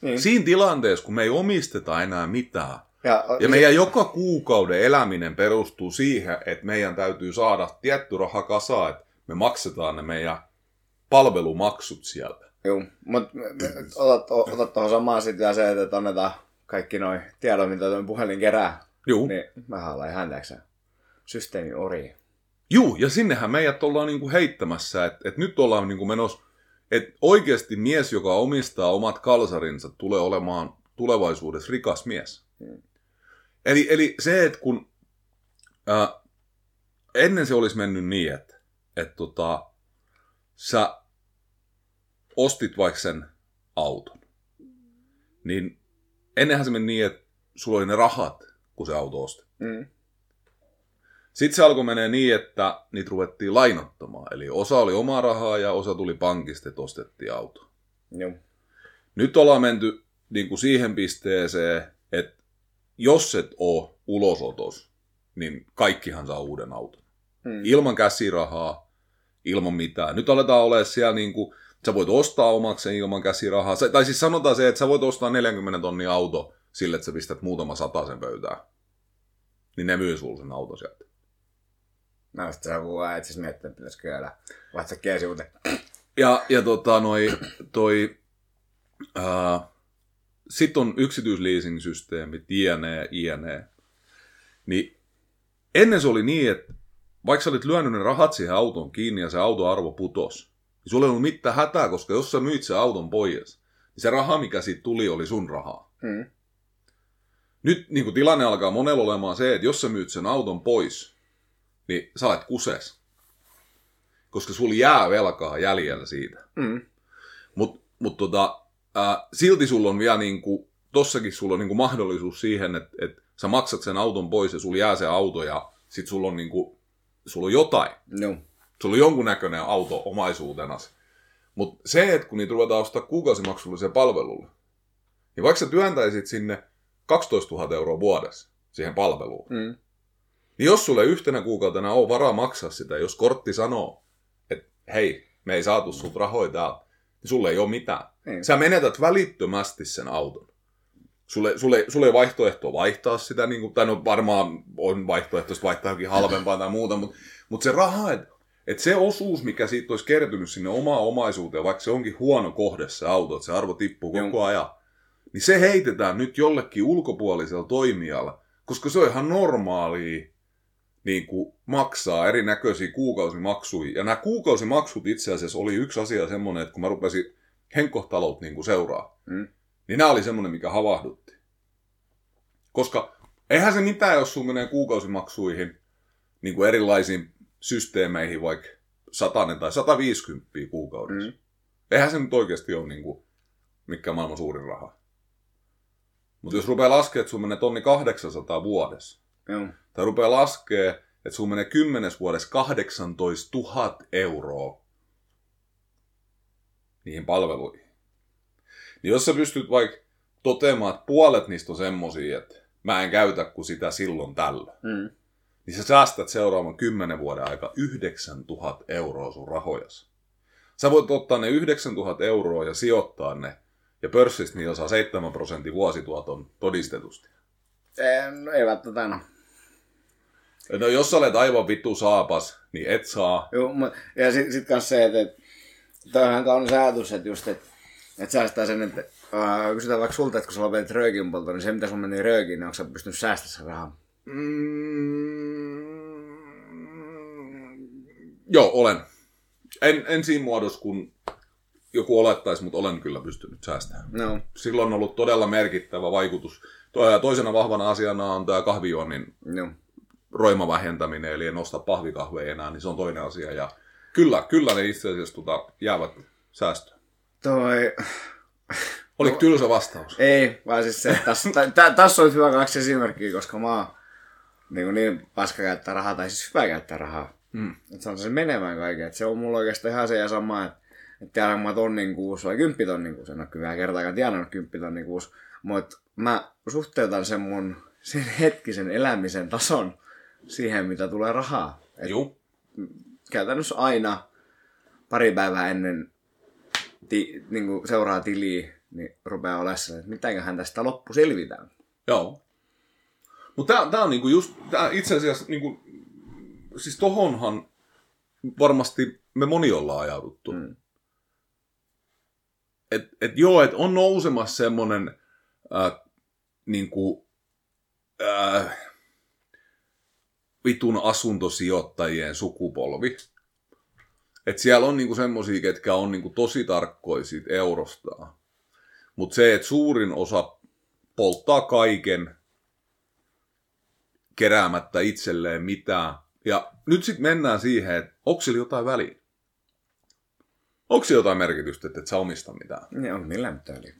Niin. Siinä tilanteessa, kun me ei omisteta enää mitään. Ja meidän joka kuukauden eläminen perustuu siihen, että meidän täytyy saada tietty raha kasaan, että me maksetaan ne meidän palvelumaksut sieltä. Joo, mutta ota tuohon samaan sitten se, että annetaan kaikki noi tiedot, mitä tuon puhelin kerää. Joo. Niin mä ollaan ihan täksä systeemi ori. Joo, ja sinnehän meidät ollaan niinku heittämässä, että et nyt ollaan niinku menossa, että oikeasti mies, joka omistaa omat kalsarinsa, tulee olemaan tulevaisuudessa rikas mies. Hmm. Eli se, että kun ennen se olisi mennyt niin, että sä ostit vaikka sen auton, niin ennenhän se meni niin, että sulla oli ne rahat, kun se auto osti. Mm. Sitten se alkoi menee niin, että niitä ruvettiin lainottamaan. Eli osa oli omaa rahaa ja osa tuli pankista, että ostettiin auto. Mm. Nyt ollaan menty niin kuin siihen pisteeseen, että jos et ole ulosotos, niin kaikkihan saa uuden auton. Mm. Ilman käsirahaa, ilman mitään. Nyt aletaan olemaan siellä niin kuin, sä voit ostaa omakseen ilman käsirahaa. Tai siis sanotaan se, että sä voit ostaa 40 tonnia auto sille, että sä pistät muutama satasen pöytään. Niin ne myy sulla sen auto sieltä. No sit sä voi vaan etsis miettiä, että pitäisikö elää vatsakkiä sivuuteen. Ja sit on yksityisleasing-systeemit, jne. Niin ennen se oli niin, että vaikka sä olit lyönyt ne rahat siihen autoon kiinni ja se autoarvo putosi, niin sulla ei ollut mitään hätää, koska jos sä myit sen auton pois, niin se raha, mikä siitä tuli, oli sun rahaa. Hmm. Nyt niin kun tilanne alkaa monella olemaan se, että jos sä myyt sen auton pois, niin sä olet kuses. Koska sulla jää velkaa jäljellä siitä. Hmm. Mutta silti sulla on vielä, niin kun, tossakin sulla on niin kun mahdollisuus siihen, että sä maksat sen auton pois ja sulla jää se auto ja sit sulla on, niin kun, sulla on jotain. No. Sulla on jonkunnäköinen auto omaisuutenasi. Mutta se, että kun niitä ruvetaan ostaa kuukausimaksulliseen palvelulle, niin vaikka sä työntäisit sinne 12 000 euroa vuodessa siihen palveluun, niin jos sulle yhtenä kuukautena on varaa maksaa sitä, jos kortti sanoo, että hei, me ei saatu sut rahoja täältä, niin sulle ei ole mitään. Mm. Sä menetät välittömästi sen auton. Sulle ei vaihtoehtoa vaihtaa sitä, niin kuin, tai no varmaan on vaihtoehtoista vaihtaa jokin halvempaa tai muuta, mutta se raha, että se osuus, mikä siitä olisi kertynyt sinne omaan omaisuuteen, vaikka se onkin huono kohde se auto, että se arvo tippuu koko ajan, niin se heitetään nyt jollekin ulkopuolisella toimijalla, koska se on ihan normaalia niin kuin maksaa erinäköisiä kuukausimaksuja. Ja nämä kuukausimaksut itse asiassa oli yksi asia semmoinen, että kun mä rupesin henkkohtaloutta niin seuraa, niin nämä oli semmoinen, mikä havahdutti. Koska eihän se mitään, jos sun menee kuukausimaksuihin niin kuin erilaisiin systeemeihin vaikka 100 tai 150 kuukaudessa. Mm. Eihän se nyt oikeasti ole niinku mikään maailman suurin raha. Mutta jos rupeaa laskemaan, että sun menee 1800 vuodessa, tai rupeaa laskemaan, että sun menee 10 vuodessa 18 000 euroa niihin palveluihin, niin jos sä pystyt vaikka toteamaan, että puolet niistä on semmosia, että mä en käytä kuin sitä silloin tällä, niin sä säästät seuraavan 10 vuoden aika 9 000 euroa sun rahojasi. Sä voit ottaa ne 9 000 euroa ja sijoittaa ne, ja pörssistä niillä saa 7% vuosituoton todistetusti. No ei välttämättä aina. No jos sä olet aivan vittu saapas, niin et saa. Joo, ja sit kans se, että toi on ihan kaunis ajatus, että just, että säästää sen, että kysytään vaikka sulta, että kun sä lopetit röökin polta, niin se mitä sun meni röökiin, niin onko sä pystynyt säästämään sen rahaa? Joo, olen. En siinä muodossa, kun joku olettaisi, mutta olen kyllä pystynyt säästämään. No. Silloin on ollut todella merkittävä vaikutus. Toisena vahvana asiana on tämä kahvijuonnin roima vähentäminen, eli en osta pahvikahveja enää, niin se on toinen asia. Ja kyllä ne itse asiassa jäävät säästöön. Oliko tylsä vastaus? Ei, vaan siis se, tässä on hyvä 2 esimerkkiä, koska mä oon niin paska käyttää rahaa, tai siis hyvä käyttää rahaa. Että sanon sen menemään kaiken. Se on mulla oikeastaan ihan se ja sama, että tiedän mä tonnin kuussa vai 10 tonnin kuussa. En ole kyllä kertaakaan tiedännyt 10 tonnin kuussa. Mutta mä suhteutan sen mun sen hetkisen elämisen tason siihen, mitä tulee rahaa. Juu. Käytännössä aina pari päivää ennen niin seuraa tiliä, niin rupeaa olemaan sen, että mitäköhän tästä loppu selvitään. Joo. Mutta tämä on niinku just, tää itse asiassa, niinku, siis tohonhan varmasti me moni ollaan ajauduttu. et on nousemassa semmoinen niinku vitun asuntosijoittajien sukupolvi. Et siellä on niinku semmosia, ketkä on niinku tosi tarkkoja siitä eurostaa. Mut se, että suurin osa polttaa kaiken keräämättä itselleen mitään. Ja nyt sitten mennään siihen, että onko sillä jotain väliä? Onko sillä jotain merkitystä, että et sä omista mitään? Ei ole millään mitään väliä.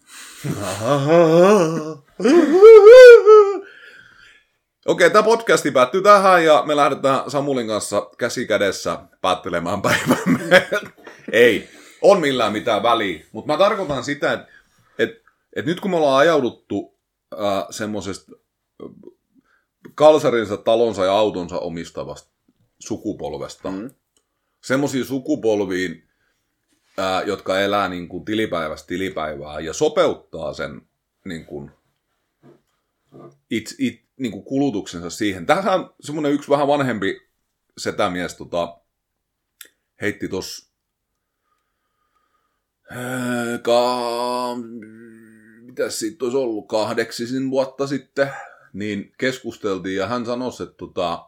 Okei, tämä podcasti päättyy tähän ja me lähdetään Samulin kanssa käsi kädessä päättelemään päivämme. Ei, on millään mitään väliä. Mutta mä tarkoitan sitä, että et nyt kun me ollaan ajauduttu semmoisesta kalsarinsa, talonsa ja autonsa omistavasta sukupolvesta, semmoisiin sukupolviin, jotka elää niin kuin tilipäivästä tilipäivää ja sopeuttaa sen niin kuin, niin kuin kulutuksensa siihen. Tähän semmoinen yksi vähän vanhempi setämies heitti tuossa 8 vuotta sitten, niin keskusteltiin ja hän sanoi, että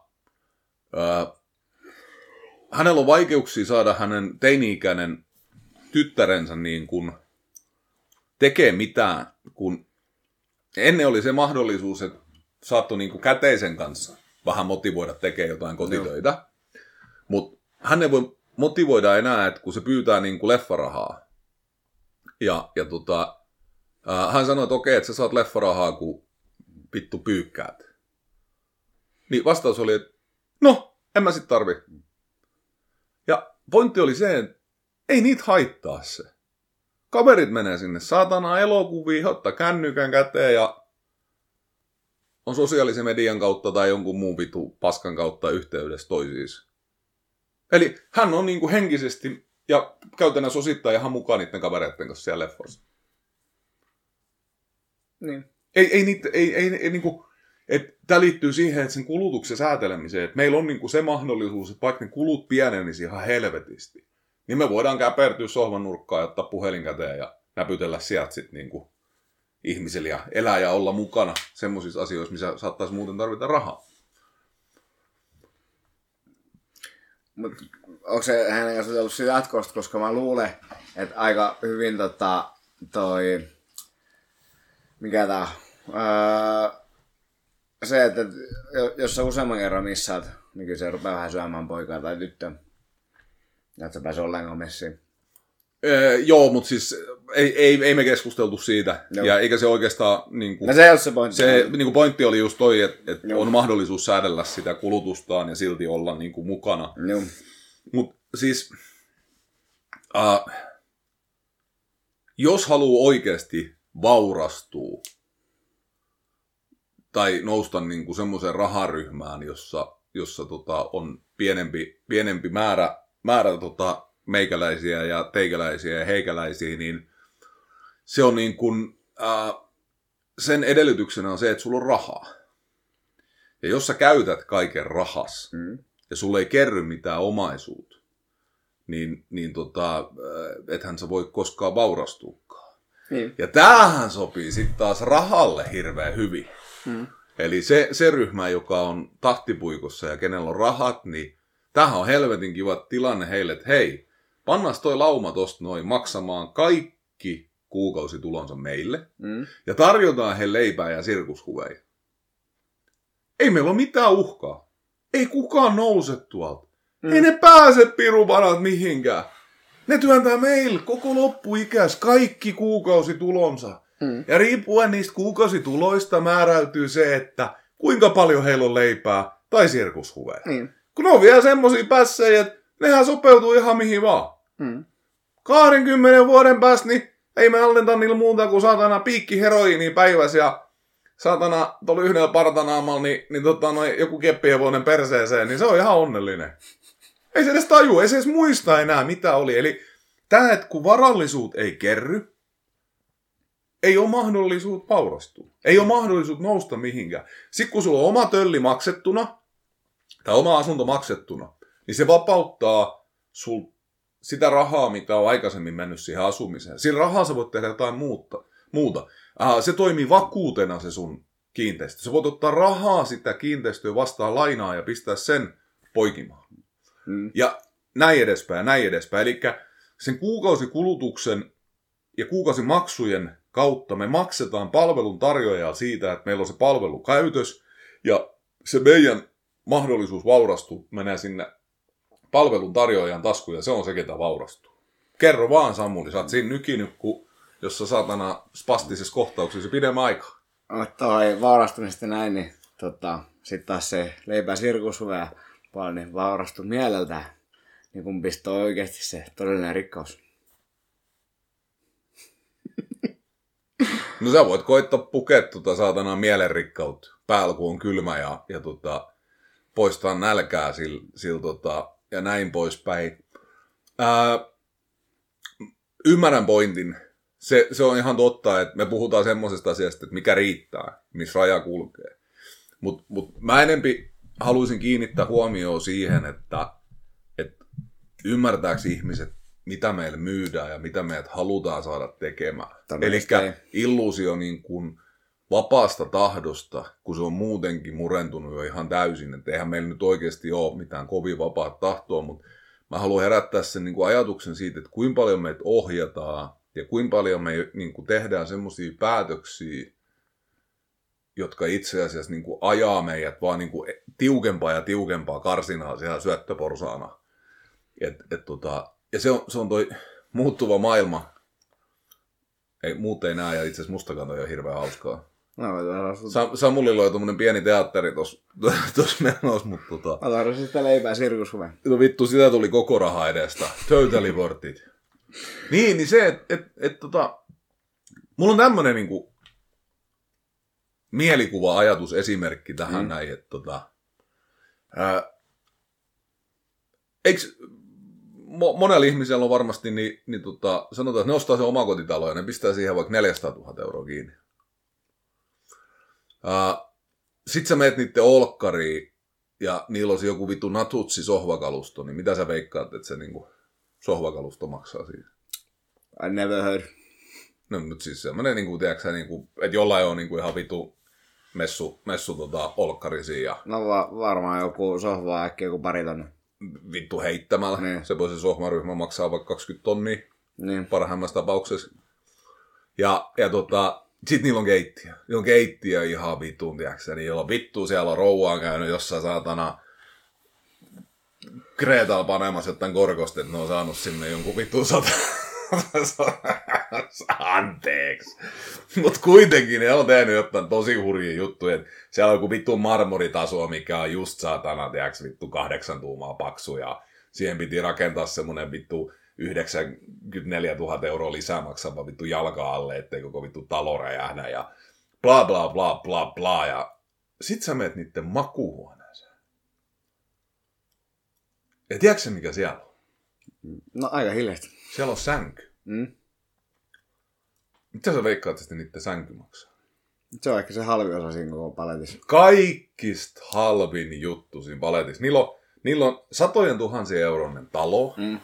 hänellä on vaikeuksia saada hänen teini-ikäinen tyttärensä niin kuin tekee mitään, kun ennen oli se mahdollisuus, että saattoi niin kuin käteisen kanssa vähän motivoida tekemään jotain kotitöitä, mutta hän ei voi motivoida enää, että kun se pyytää niin kuin leffarahaa ja hän sanoi, että okei, että sä saat leffarahaa, kun vittu pyykkäät. Niin vastaus oli, että no, en mä sit tarvi. Ja pointti oli se, että ei niitä haittaa se. Kaverit menee sinne saatana elokuviin, ottaa kännykän käteen ja on sosiaalisen median kautta tai jonkun muun vitu paskan kautta yhteydessä toisiinsa. Eli hän on niinku henkisesti ja käytännössä osittain ihan mukaan niiden kavereiden kanssa siellä leffoissa. Niin. Ei niinku, että tämä liittyy siihen, että sen kulutuksen säätelemiseen, että meillä on niinku se mahdollisuus, että vaikka ne kulut pienenisi ihan helvetisti, niin me voidaan käpertyä sohvan nurkkaan ja ottaa puhelin käteen ja näpytellä sieltä sitten niinku ihmisille ja elää ja olla mukana semmoisissa asioissa, missä saattaisi muuten tarvita rahaa. Mutta onko se hänen kanssa ollut siitä jatkosta, koska mä luulen, että aika hyvin toi... Mikä tää se, että jos sä useamman kerran missaat, niin kyllä se rupeaa vähän syömään poikaa tai tyttöä. Ja et sä pääse ollenkaan messiin. Joo, mutta siis ei me keskusteltu siitä. Joo. Ja eikä se oikeastaan... Niin kuin, no se ei ole se pointti. Se niin kuin pointti oli just toi, että on mahdollisuus säädellä sitä kulutustaan ja silti olla niin kuin mukana. Joo. Mut siis... jos haluaa oikeasti... vaurastuu tai nousta niinku semmoiseen raharyhmään, jossa on pienempi määrä meikäläisiä ja teikäläisiä ja heikäläisiä, niin se on niin kuin, sen edellytyksenä on se, että sulla on rahaa. Ja jos sä käytät kaiken rahas ja sulla ei kerry mitään omaisuutta, niin ethän sä voi koskaan vaurastuakaan. Niin. Ja tämähän sopii sitten taas rahalle hirveän hyvin. Eli se ryhmä, joka on tahtipuikossa ja kenellä on rahat, niin tämähän on helvetin kiva tilanne heille, että hei, pannas toi lauma tosta noin maksamaan kaikki kuukausitulonsa meille ja tarjotaan he leipää ja sirkushuveja. Ei meillä ole mitään uhkaa. Ei kukaan nouse tuolta. Ei ne pääse pirupanat mihinkään. Ne työntää meillä koko loppuikäis kaikki kuukausitulonsa. Ja riippuen niistä kuukausituloista määräytyy se, että kuinka paljon heillä on leipää tai sirkushuveja. Kun on vielä semmosia pässejä, että nehän sopeutuu ihan mihin vaan. 20 vuoden päästä niin ei me allenta niillä muuta kuin saatana piikki heroiinia päivässä ja saatana tuolla yhdellä partanaamalla joku keppihevonen perseeseen, niin se on ihan onnellinen. Ei se edes tajua, ei se edes muista enää, mitä oli. Eli tämä, että kun varallisuut ei kerry, ei ole mahdollisuutta vaurastua. Ei ole mahdollisuutta nousta mihinkään. Sitten kun sulla on oma tölli maksettuna, tai oma asunto maksettuna, niin se vapauttaa sul sitä rahaa, mitä on aikaisemmin mennyt siihen asumiseen. Sillä rahaa sä voit tehdä jotain muuta. Se toimii vakuutena se sun kiinteistö. Sä voit ottaa rahaa sitä kiinteistöä vastaan lainaa ja pistää sen poikimaan. Mm. Ja näin edespäin. Eli sen kuukausikulutuksen ja kuukausimaksujen kautta me maksetaan palvelun tarjoajaa siitä, että meillä on se palvelukäytös ja se meidän mahdollisuus vaurastua menee sinne palvelun tarjoajan taskuun ja se on se, ketä vaurastuu. Kerro vaan, Samuli, sä oot siinä nykinyt, kun jos sä saatana spastisessa kohtauksessa pidemmän aikaa. No toi vaurastumista näin, niin sit taas se leipää sirkushuvea paljon, niin vaurastu mieleltään, niin kun pistää oikeasti se todellinen rikkaus. No sä voit koittaa pukea saatana mielenrikkautta päällä, kun on kylmä ja poistaa nälkää sillä ja näin poispäin. Ymmärrän pointin. Se on ihan totta, että me puhutaan semmoisesta asiasta, että mikä riittää, missä raja kulkee. Mut mä enempi haluaisin kiinnittää huomioon siihen, että ymmärtääkö ihmiset, mitä meillä myydään ja mitä meidät halutaan saada tekemään. Elikkä illuusio niin kuin vapaasta tahdosta, kun se on muutenkin murentunut jo ihan täysin. Että eihän meillä nyt oikeasti ole mitään kovin vapaata tahtoa, mutta mä haluan herättää sen niin kuin ajatuksen siitä, että kuinka paljon meitä ohjataan ja kuinka paljon me niin kuin tehdään semmoisia päätöksiä, jotka itse asiassa niin kuin ajaa meidät vaan niin kuin tiukempaa ja tiukempaa karsinaa siellä syöttöporsaana. Ja se on toi muuttuva maailma. Ei, muut ei näe, ja itse asiassa mustakaan toi on hirveän hauskaa. Samulilla on tommonen pieni teatteri tossa menossa, mutta mä tarvitsin sitä leipää sirkushuveen. No vittu, sitä tuli koko raha edestä. Totally worth it. Niin se, että mulla on tämmönen niinku mielikuva-ajatus esimerkki tähän näin, että monella ihmisellä on varmasti, niin sanotaan, että ne ostaa sen omakotitalon ja ne pistää siihen vaikka 400 000 € kiinni. Sitten sä meet niiden olkkariin ja niillä on joku vittu natutsi sohvakalusto, niin mitä sä veikkaat, että se niinku sohvakalusto maksaa siitä? I never heard. No mutta siis semmoinen, niinku, tiedätkö, että jollain on niinku ihan vittu messu olkkari siinä. No varmaan joku sohva äkki joku pari tonne. Vittu heittämällä. Niin. Se voi se sohvaryhmä maksaa vaikka 20 000 niin. Parhaimmassa tapauksessa. Ja sit niillä on keittiö. Niillä on keittiö ihan vittuun, tiiäksä. Niillä on vittu, siellä on rouvaan käynyt jossain saatana Kreetalla panemassa jotain korkosta, että ne on saanut sinne jonkun vittuun 100. Anteeksi. Mut kuitenkin ne on tehnyt jotain tosi hurjia juttuja. Siellä on joku vittu marmoritasoa, mikä on just saatana, tiiäks, vittu 8 tuumaa paksu. Ja siihen piti rakentaa semmonen vittu 94 000 € lisää maksava vittu jalka alle, ettei koko vittu talo räjähdä. Ja bla bla bla bla bla. Ja sit sä menet niitten makuuhuoneeseen. Ja tiiäksä mikä siellä on? No aika hiljaista. Siellä on sänky. Mm. Mitä sä veikkaat sitten niiden sänky maksaa? Se on ehkä se halvin osa siinä koko paletissa. Kaikista halvin juttu siinä paletissa. Niillä on 100 000 € talo. Mm.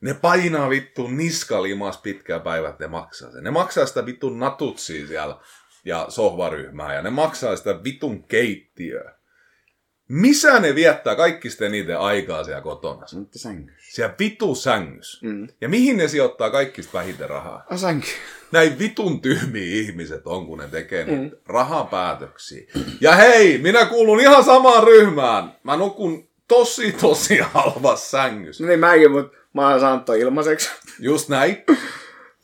Ne painaa vittu niskalimas pitkää päivää, että ne maksaa sen. Ne maksaa sitä vitun natutsia siellä ja sohvaryhmää. Ja ne maksaa sitä vitun keittiöä. Missä ne viettää kaikista niiden aikaa siellä kotona? Siellä vitu sängys. Mm. Ja mihin ne sijoittaa kaikista vähiten rahaa? Sänky. Näin vitun tyhmiä ihmiset on, kun ne tekee niitä rahapäätöksiä. Ja hei, minä kuulun ihan samaan ryhmään. Mä nukun tosi halvas sängys. No niin mäkin, mutta mä oon saanut toi ilmaiseksi. Just näin.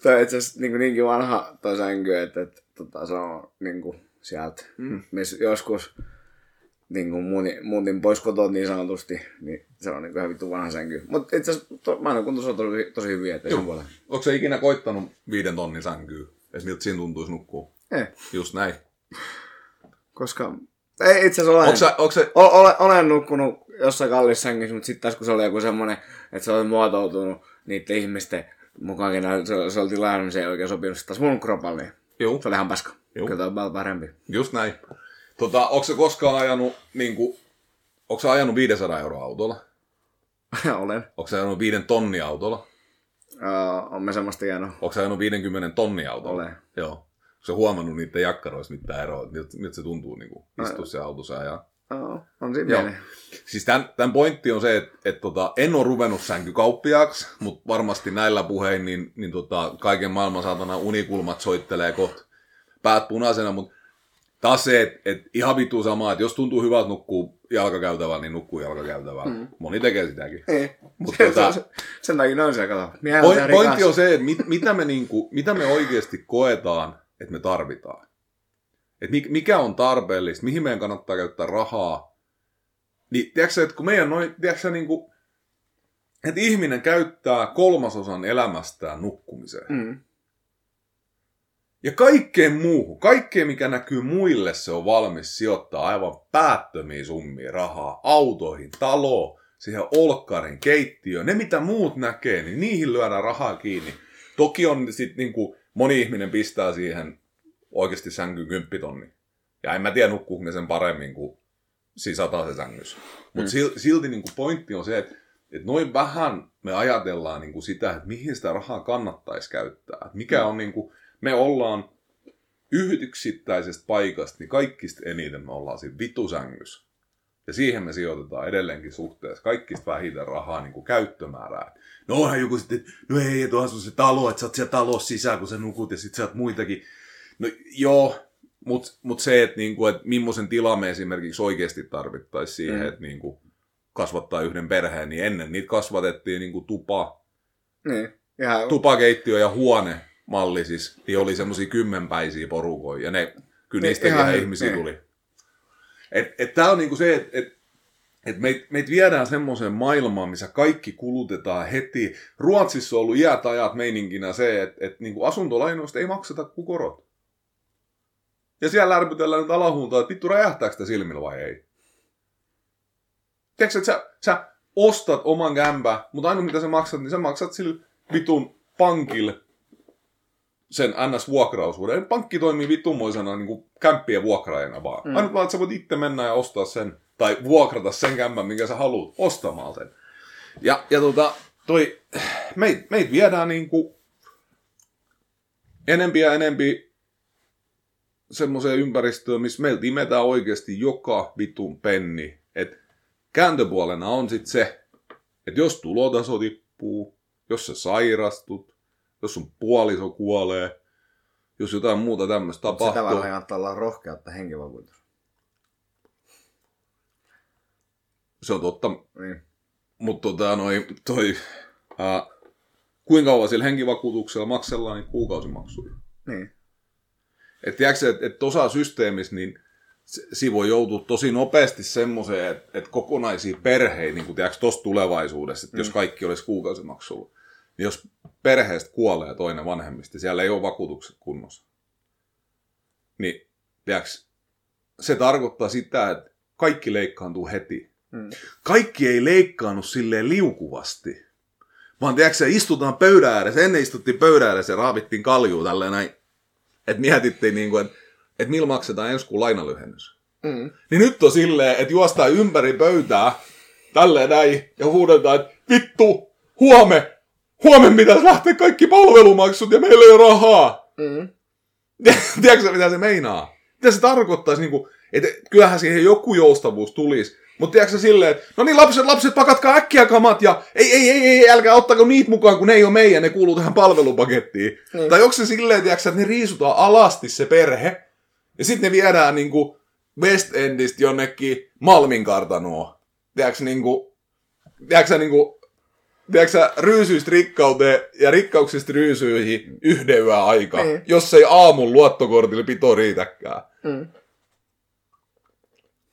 Toi on itse asiassa niinkin vanha toi sänky, että se on niinku sieltä, missä joskus niin kuin muutin pois kotoa niin sanotusti, niin se on niin kuin vittu vanha sänky. Mutta itse asiassa mä en kuntossa tosi hyviä, ettei sen puolella. Ootko sä ikinä koittanut 5 000 € sänkyä? Edes miltä siinä tuntuisi nukkua? Ei. Just näin. Koska ei itse asiassa olen nukkunut jossain kallis sängyssä, mutta sitten taas kun se oli joku semmoinen, että se oli muotoutunut niiden ihmisten mukaankin, se oli tilanne, niin se ei oikein sopinut sitten taas mun kropalliin. Joo. Se oli ihan paska. Joo. Kyllä toi on parempi. Just näin. Onko sä koskaan ajanut, onko sä ajanut 500 € autolla? Olen. Onko sä ajanut 5 tonnia autolla? On me semmoista jäänyt. Onko sä ajanut 50 tonnia autolla? Olen. Joo. Onko sä huomannut niiden jakkaroissa mitään eroa? Nyt se tuntuu niinku istua se autossa ajaa. On siinä mieleen. Siis tämän pointti on se, että en ole ruvennut sänkykauppiaaksi, mutta varmasti näillä puhein niin kaiken maailman saatana unikulmat soittelee kohta päät punaisena, mutta taas se, että ihan vittu samaa, että jos tuntuu hyvältä nukkuu jalkakäytävällä, niin nukkuu jalkakäytävällä. Mm. Moni tekee sitäkin. Ei. Mut sen takia noin se kato. Pointti on se, että mitä me oikeasti koetaan, että me tarvitaan. Että mikä on tarpeellista, mihin meidän kannattaa käyttää rahaa. Niin, tiedätkö, että kun meidän noin, tiedätkö, niin kuin, että ihminen käyttää 3/3 elämästään nukkumiseen. Mm. Ja kaikkeen muuhun, kaikkeen mikä näkyy muille, se on valmis sijoittaa aivan päättömiä summia rahaa autoihin, taloon, siihen olkkarin, keittiöön. Ne mitä muut näkee, niin niihin lyödään rahaa kiinni. Toki on sitten niin kuin moni ihminen pistää siihen oikeasti sänkyyn 10 000. Ja en mä tiedä, nukkuuko ne sen paremmin kuin sisataa se sängys. Mutta silti niin kuin pointti on se, että noin vähän me ajatellaan niin kuin sitä, että mihin sitä rahaa kannattaisi käyttää. Et mikä on niin kuin, me ollaan yhdyksittäisestä paikasta, niin kaikista eniten me ollaan siinä vitusängyssä. Ja siihen me sijoitetaan edelleenkin suhteessa kaikista vähiten rahaa niin kuin käyttömäärää. No onhan joku sitten, no ei, että onhan sun se talo, että sä oot siellä talossa sisään, kun sä nukut ja sit sä oot muitakin. No joo, mut se, että niinku, et millaisen tilan me esimerkiksi oikeasti tarvittaisiin siihen, että niinku, kasvattaa yhden perheen, niin ennen niitä kasvatettiin niinku tupa, tupakeittiö ja huone malli siis, niin oli semmosia 10-päisiä porukoja, ja ne kynistäkin ihmisiä tuli. Et tää on niinku se, että meitä viedään semmoiseen maailmaan, missä kaikki kulutetaan heti. Ruotsissa on ollut iät ajat meininkinä se, että niinku asuntolainoista ei makseta kuin korot. Ja siellä lärpytellään nyt alahuuntaan, että vittu räjähtääkö sitä silmillä vai ei. Tiedätkö, että sä ostat oman kämpää, mutta ainoa mitä sä maksat, niin sä maksat sillä vitun pankille sen NS-vuokrausuuden. Pankki toimii vittumoisena niin kämppien vuokraajana vaan. Ainoa vaan, että sä voit itse mennä ja ostaa sen, tai vuokrata sen kämpän, minkä sä haluat ostamaan sen. Meitä viedään niinku enempi ja enempi semmoiseen ympäristöön, missä meiltä imetään oikeasti joka vitun penni. Et kääntöpuolena on sitten se, että jos tulotaso tippuu, jos sä sairastut, jos sun puoliso kuolee, jos jotain muuta tämmöistä tapahtuu. Sitä vähän kannattaa olla rohkeutta henkivakuutus. Se on totta. Niin. Mutta kuinka kauan sillä henkivakuutuksella maksellaan niin kuukausimaksuja? Niin. Että tiedätkö, että osa systeemissä niin siinä voi joutua tosi nopeasti semmoiseen, että kokonaisia perheitä, niin kuin tiedätkö tuossa tulevaisuudessa, että jos kaikki olisi kuukausimaksulla, niin jos perheestä kuolee toinen vanhemmista, siellä ei ole vakuutukset kunnossa, niin tiedätkö, se tarkoittaa sitä, että kaikki leikkaantuu heti. Kaikki ei leikkaannu silleen liukuvasti, vaan tiedätkö, istutaan pöydän ääressä, ennen istuttiin pöydän ääressä ja raavittiin kaljuu tälleen näin. Että mietittiin, niin kuin, että millä maksetaan ensi kuun lainalyhennys. Niin nyt on silleen, että juostaan ympäri pöytää, tälleen näin, ja huudetaan, että vittu, huomen pitäisi lähteä kaikki palvelumaksut, ja meillä ei ole rahaa. Tiedätkö mitä se meinaa? Mitä se tarkoittaisi, niin kuin, että kyllähän siihen joku joustavuus tulisi, mutta tiedätkö silleen, että no niin lapset, pakatkaa äkkiä kamat ja ei, älkää ottako niitä mukaan, kun ne ei ole meidän, ne kuuluu tähän palvelupakettiin. Mm. Tai onko se silleen, tiedätkö, että ne riisutaan alasti se perhe ja sitten ne viedään niin kuin West Endistä jonnekin Malminkartanoon. Tiedätkö, niin kuin, ryysyistä rikkauteen ja rikkauksista ryysyihin yhden yön aikaa, jos ei aamun luottokortilla pito riitäkään.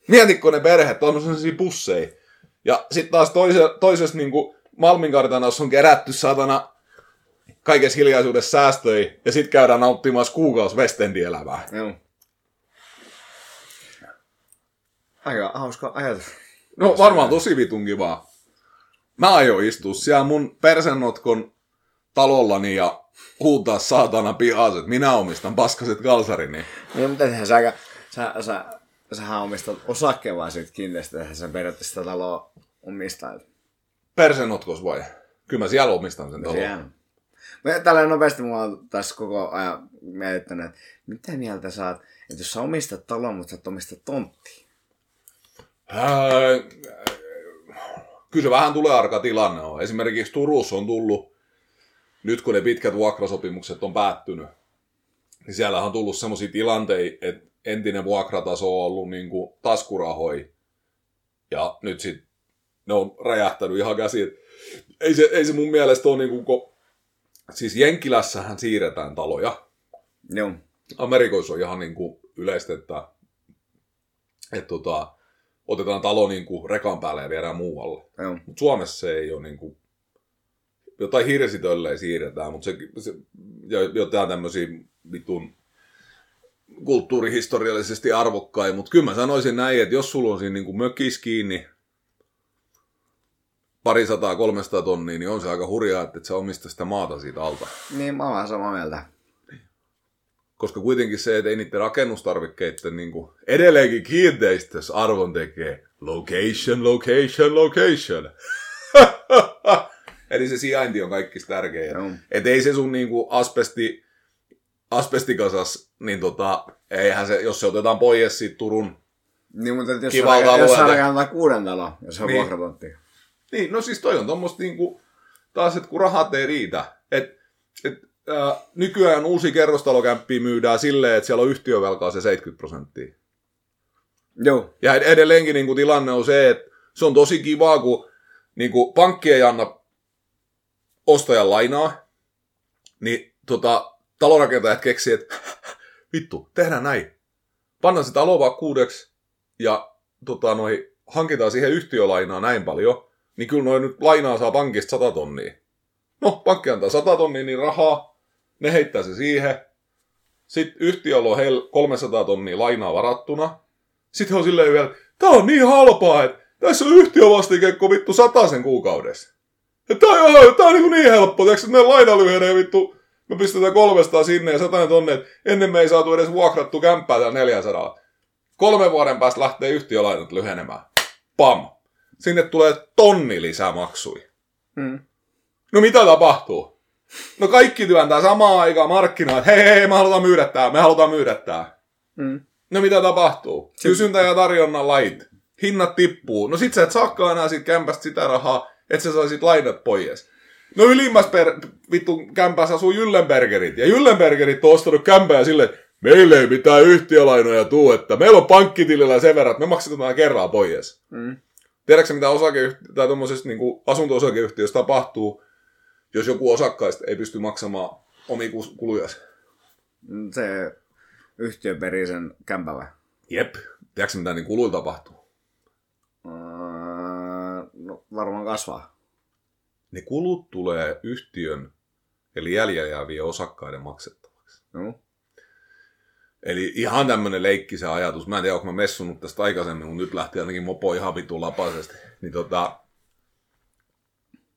Mietitkö ne perheet, on sellaisia busseja. Ja sitten taas toisessa niin Malminkartanossa on kerätty satana kaikessa hiljaisuudessa säästöjä, ja sitten käydään nauttimassa kuukausi West Endin elämää. Joo. Aika hauska ajatus. No varmaan tosi vitun kivaa. Mä aion istua siellä mun persenotkon talollani ja huutaa saatana pihaas, että minä omistan paskaset kalsarini. No mitä tehdään sä sähän omistat osakkeen vai siitä kiinteistöä, sen periaatteessa sitä taloa omistaa. Persenotkos vai? Kyllä mä siellä omistan sen taloa. Tällä nopeasti mulla on tässä koko ajan mietittänyt, että mitä mieltä sä oot, että jos sä omistat talon, mutta sä et omista tonttia? Kyllä se vähän tulee arka tilanne on. Esimerkiksi Turussa on tullut, nyt kun ne pitkät vuokrasopimukset on päättynyt, niin siellä on tullut semmoisia tilanteita, että entinen vuokrataso on ollut niin kuin taskurahoja. Ja nyt sitten ne on räjähtänyt ihan käsiin. Ei se mun mielestä ole niin kuin... Siis Jenkkilässähän siirretään taloja. Joo. Amerikoissa on ihan niin kuin yleistä, että otetaan talo niin kuin rekan päälle ja viedään muualle. Joo. Mut Suomessa se ei ole niin kuin... Jotain hirsitöllejä siirretään, mutta se jotain tämmöisiä vitun kulttuurihistoriallisesti arvokkaita. Mutta kyllä mä sanoisin näin, että jos sulla on siinä niin kuin mökissä kiinni 200-300 tonnia, niin on se aika hurjaa, että et sä omista sitä maata siitä alta. Niin, mä olen samaa mieltä. Koska kuitenkin se, että ei niiden rakennustarvikkeiden niin kuin edelleenkin kiinteistössä arvon tekee location. Eli se sijainti on kaikista tärkein. No. Et ei se sun niinku asbestikasas, niin eihän se, jos se otetaan pois siitä Turun niin, mutta jos kivalta alueelta. Jos saadaan antaa 6 talo, jos on niin, vuokratontti. Niin, no siis toi on tommoista niinku, taas, että kun rahat ei riitä. Nykyään uusi kerrostalokämppi myydään silleen, että siellä on yhtiövelkaa se 70%. Joo. Ja edelleenkin niinku, tilanne on se, että se on tosi kivaa, kun niinku, pankki ei anna ostajan lainaa, niin talorakentajat keksii, että vittu, tehdään näin. Pannaan se talo vakuudeksi ja hankitaan siihen yhtiölainaa näin paljon, niin kyllä noin nyt lainaa saa pankista 100 tonnia. No, pankki antaa 100 tonnia niin rahaa, ne heittää se siihen. Sitten yhtiöllä on heillä 300 tonnia lainaa varattuna. Sitten he on silleen vielä, tää on niin halpaa, että tässä on yhtiövastikekko vittu 100 kuukaudessa. Tää on niin helppo, teekö ne lainalyhenee vittu, me pistetään 300 sinne ja 100 tonne, että ennen me ei saatu edes vuokrattu kämppää täällä 400. 3 vuoden päästä lähtee yhtiölainat lyhenemään. Pam! Sinne tulee 1 000 lisää maksui. No mitä tapahtuu? No kaikki työntää samaan aikaan markkinaan, että hei, me halutaan myydä tää. No mitä tapahtuu? Kysyntä ja tarjonnan lait. Hinnat tippuu. No sit sä et saakaan enää siitä kämpästä sitä rahaa, että sä saisit lainat pois. No ylimmässä kämpässä asuu Jyllenbergerit. Ja Jyllenbergerit on ostanut kämpää silleen, että meillä ei mitään yhtiölainoja tuu, että meillä on pankkitilillä sen verran, että me maksetaan kerran pois. Tiedätkö mitä niinku asunto-osakeyhtiössä tapahtuu, jos joku osakkaista ei pysty maksamaan omia kulujansa? Se yhtiö perii sen kämpällä. Jep. Tiedätkö mitä niin kuluilla tapahtuu? No, varmaan kasvaa. Ne kulut tulee yhtiön, eli jäljellä jäävien osakkaiden maksettavaksi. No. Eli ihan tämmönen leikki se ajatus. Mä en tiedä, onko mä messunut tästä aikaisemmin, mutta nyt lähti ainakin mopo ihan vitun lapasesti. Niin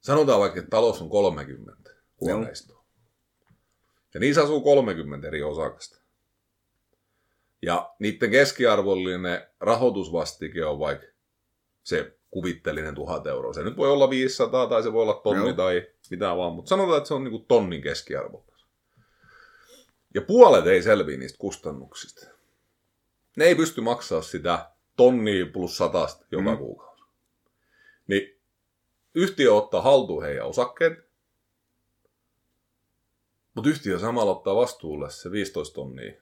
sanotaan vaikka, että talossa on 30 huoneistoa. No. Ja niissä asuu 30 eri osakasta. Ja niiden keskiarvollinen rahoitusvastike on vaikka se kuvittelinen 1 000 euroa. Se nyt voi olla 500 tai se voi olla 1 000 tai mitä vaan, mutta sanotaan, että se on niinku 1 000 keskiarvo. Ja puolet ei selviä niistä kustannuksista. Ne ei pysty maksamaan sitä 1 000 plus 100 joka kuukausi. Niin yhtiö ottaa haltuun heidän osakkeet, mutta yhtiö samalla ottaa vastuulle se 15 tonnia, 16,5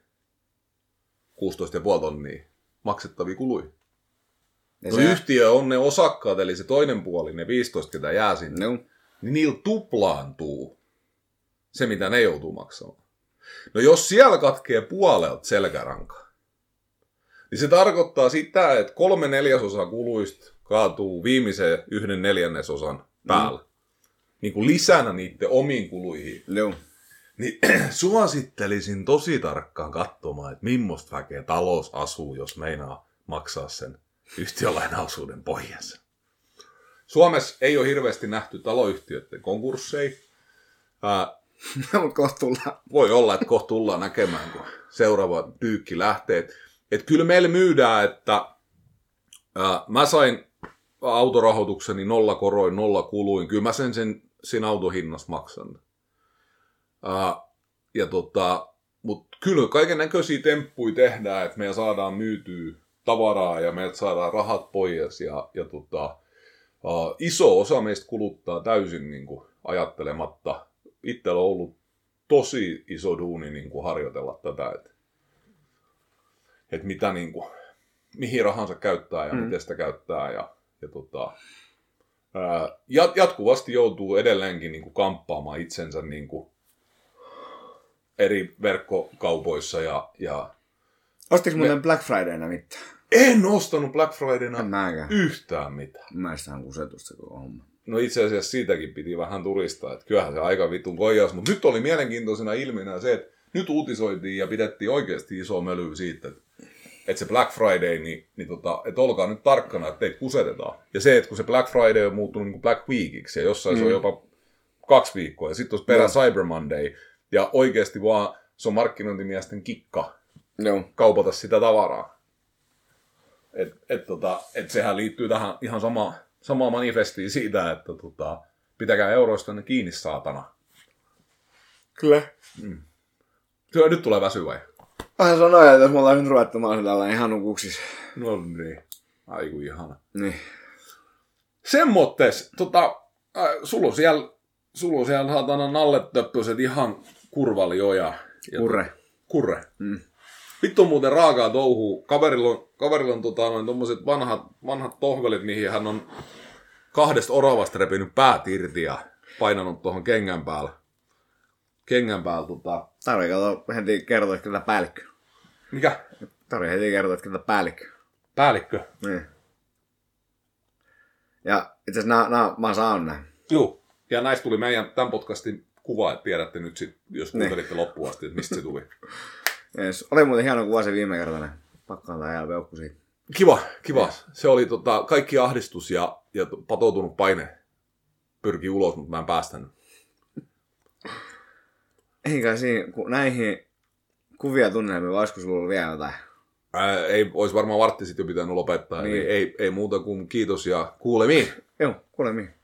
tonnia maksettavia kuluja. No se yhtiö on ne osakkaat, eli se toinen puoli, ne 15, ketä jää sinne, niin niillä tuplaantuu se, mitä ne joutuu maksamaan. No jos siellä katkee puolelta selkäranka, niin se tarkoittaa sitä, että 3/4 kuluista kaatuu viimeiseen 1/4 päälle. Niin kuin lisänä niiden omiin kuluihin. No. Niin suosittelisin tosi tarkkaan katsomaan, että millaista väkeä talous asuu, jos meinaa maksaa sen yhtiölainaosuuden pohjassa. Suomessa ei ole hirveästi nähty taloyhtiöiden konkursseja. Voi olla, että kohta tullaan näkemään, kun seuraava pyykki lähtee. Et kyllä meillä myydään, että mä sain autorahoitukseni 0 koroin, 0 kuluin. Kyllä mä sen siinä autohinnassa maksan. Mutta kyllä kaiken näköisiä temppuja tehdään, että meidän saadaan myytyä tavaraa ja meidät saadaan rahat pois ja iso osa meistä kuluttaa täysin niin kuin ajattelematta. Itsellä on ollut tosi iso duuni niin kuin harjoitella tätä, että mitä niin kuin, mihin rahansa käyttää ja miten sitä käyttää ja jatkuvasti joutuu edelleenkin niin kuin kamppaamaan itsensä niin kuin eri verkkokaupoissa ja ostitko muuten Black Fridayna mitään? En ostanut Black Fridayna yhtään mitään. Mä en sitä on kusetusta koko homma. No itse asiassa siitäkin piti vähän turistaa, että kyllähän se aika vitun kojaus, mutta nyt oli mielenkiintoisena ilmiönä se, että nyt uutisoitiin ja pidettiin oikeasti iso mölyä siitä, että se Black Friday, niin että olkaa nyt tarkkana, että teitä kusetetaan. Ja se, että kun se Black Friday on muuttunut niin kuin Black Weekiksi ja jossain se on jopa 2 viikkoa ja sitten olisi perä Cyber Monday ja oikeasti vaan se on markkinointimiesten kikka. No. Kaupata sitä tavaraa. Et sehän liittyy tähän ihan samaan manifestiin siitä, että pitäkää euroista ne kiinni, saatana. Kyllä. Mm. Nyt tulee väsy vai? Vähän sanoja, että jos me ollaan nyt ruvettamaan sitä ihan nukuksissa. No niin. Aiku ihana. Niin. Semmottes, sulla on siellä saatana nalletöppöset ihan kurvalioja. Kurre. Mm. Vittu on muuten raakaa touhuu. Kaverilla on tommoset vanhat tohvelit, mihin hän on 2 oravasta repinyt päät irti ja painanut tuohon kengän päällä. Tarvii heti kertoa, että ketä päällikkö. Mikä? Tarvii heti kertoa, että ketä päällikkö. Päällikkö? Niin. Ja itse asiassa mä oon saanut näin. Juu. Ja näistä tuli meidän tämän podcastin kuva, että tiedätte nyt sit, jos kuuntelitte loppuun asti, että mistä se tuli. Yes. Oli muuten hieno kuva se viime kertana. Pakkaan tämä jäällä peukku siihen. Kiva. Se oli kaikki ahdistus ja patoutunut paine pyrki ulos, mutta mä en päästänyt. Eikä siinä, kun näihin kuvia tunnelmiin, olisiko sulla vielä jotain? Ei, olisi varmaan vartti sitten jo pitänyt lopettaa. Niin. Ei muuta kuin kiitos ja kuulemiin. Joo, kuulemiin.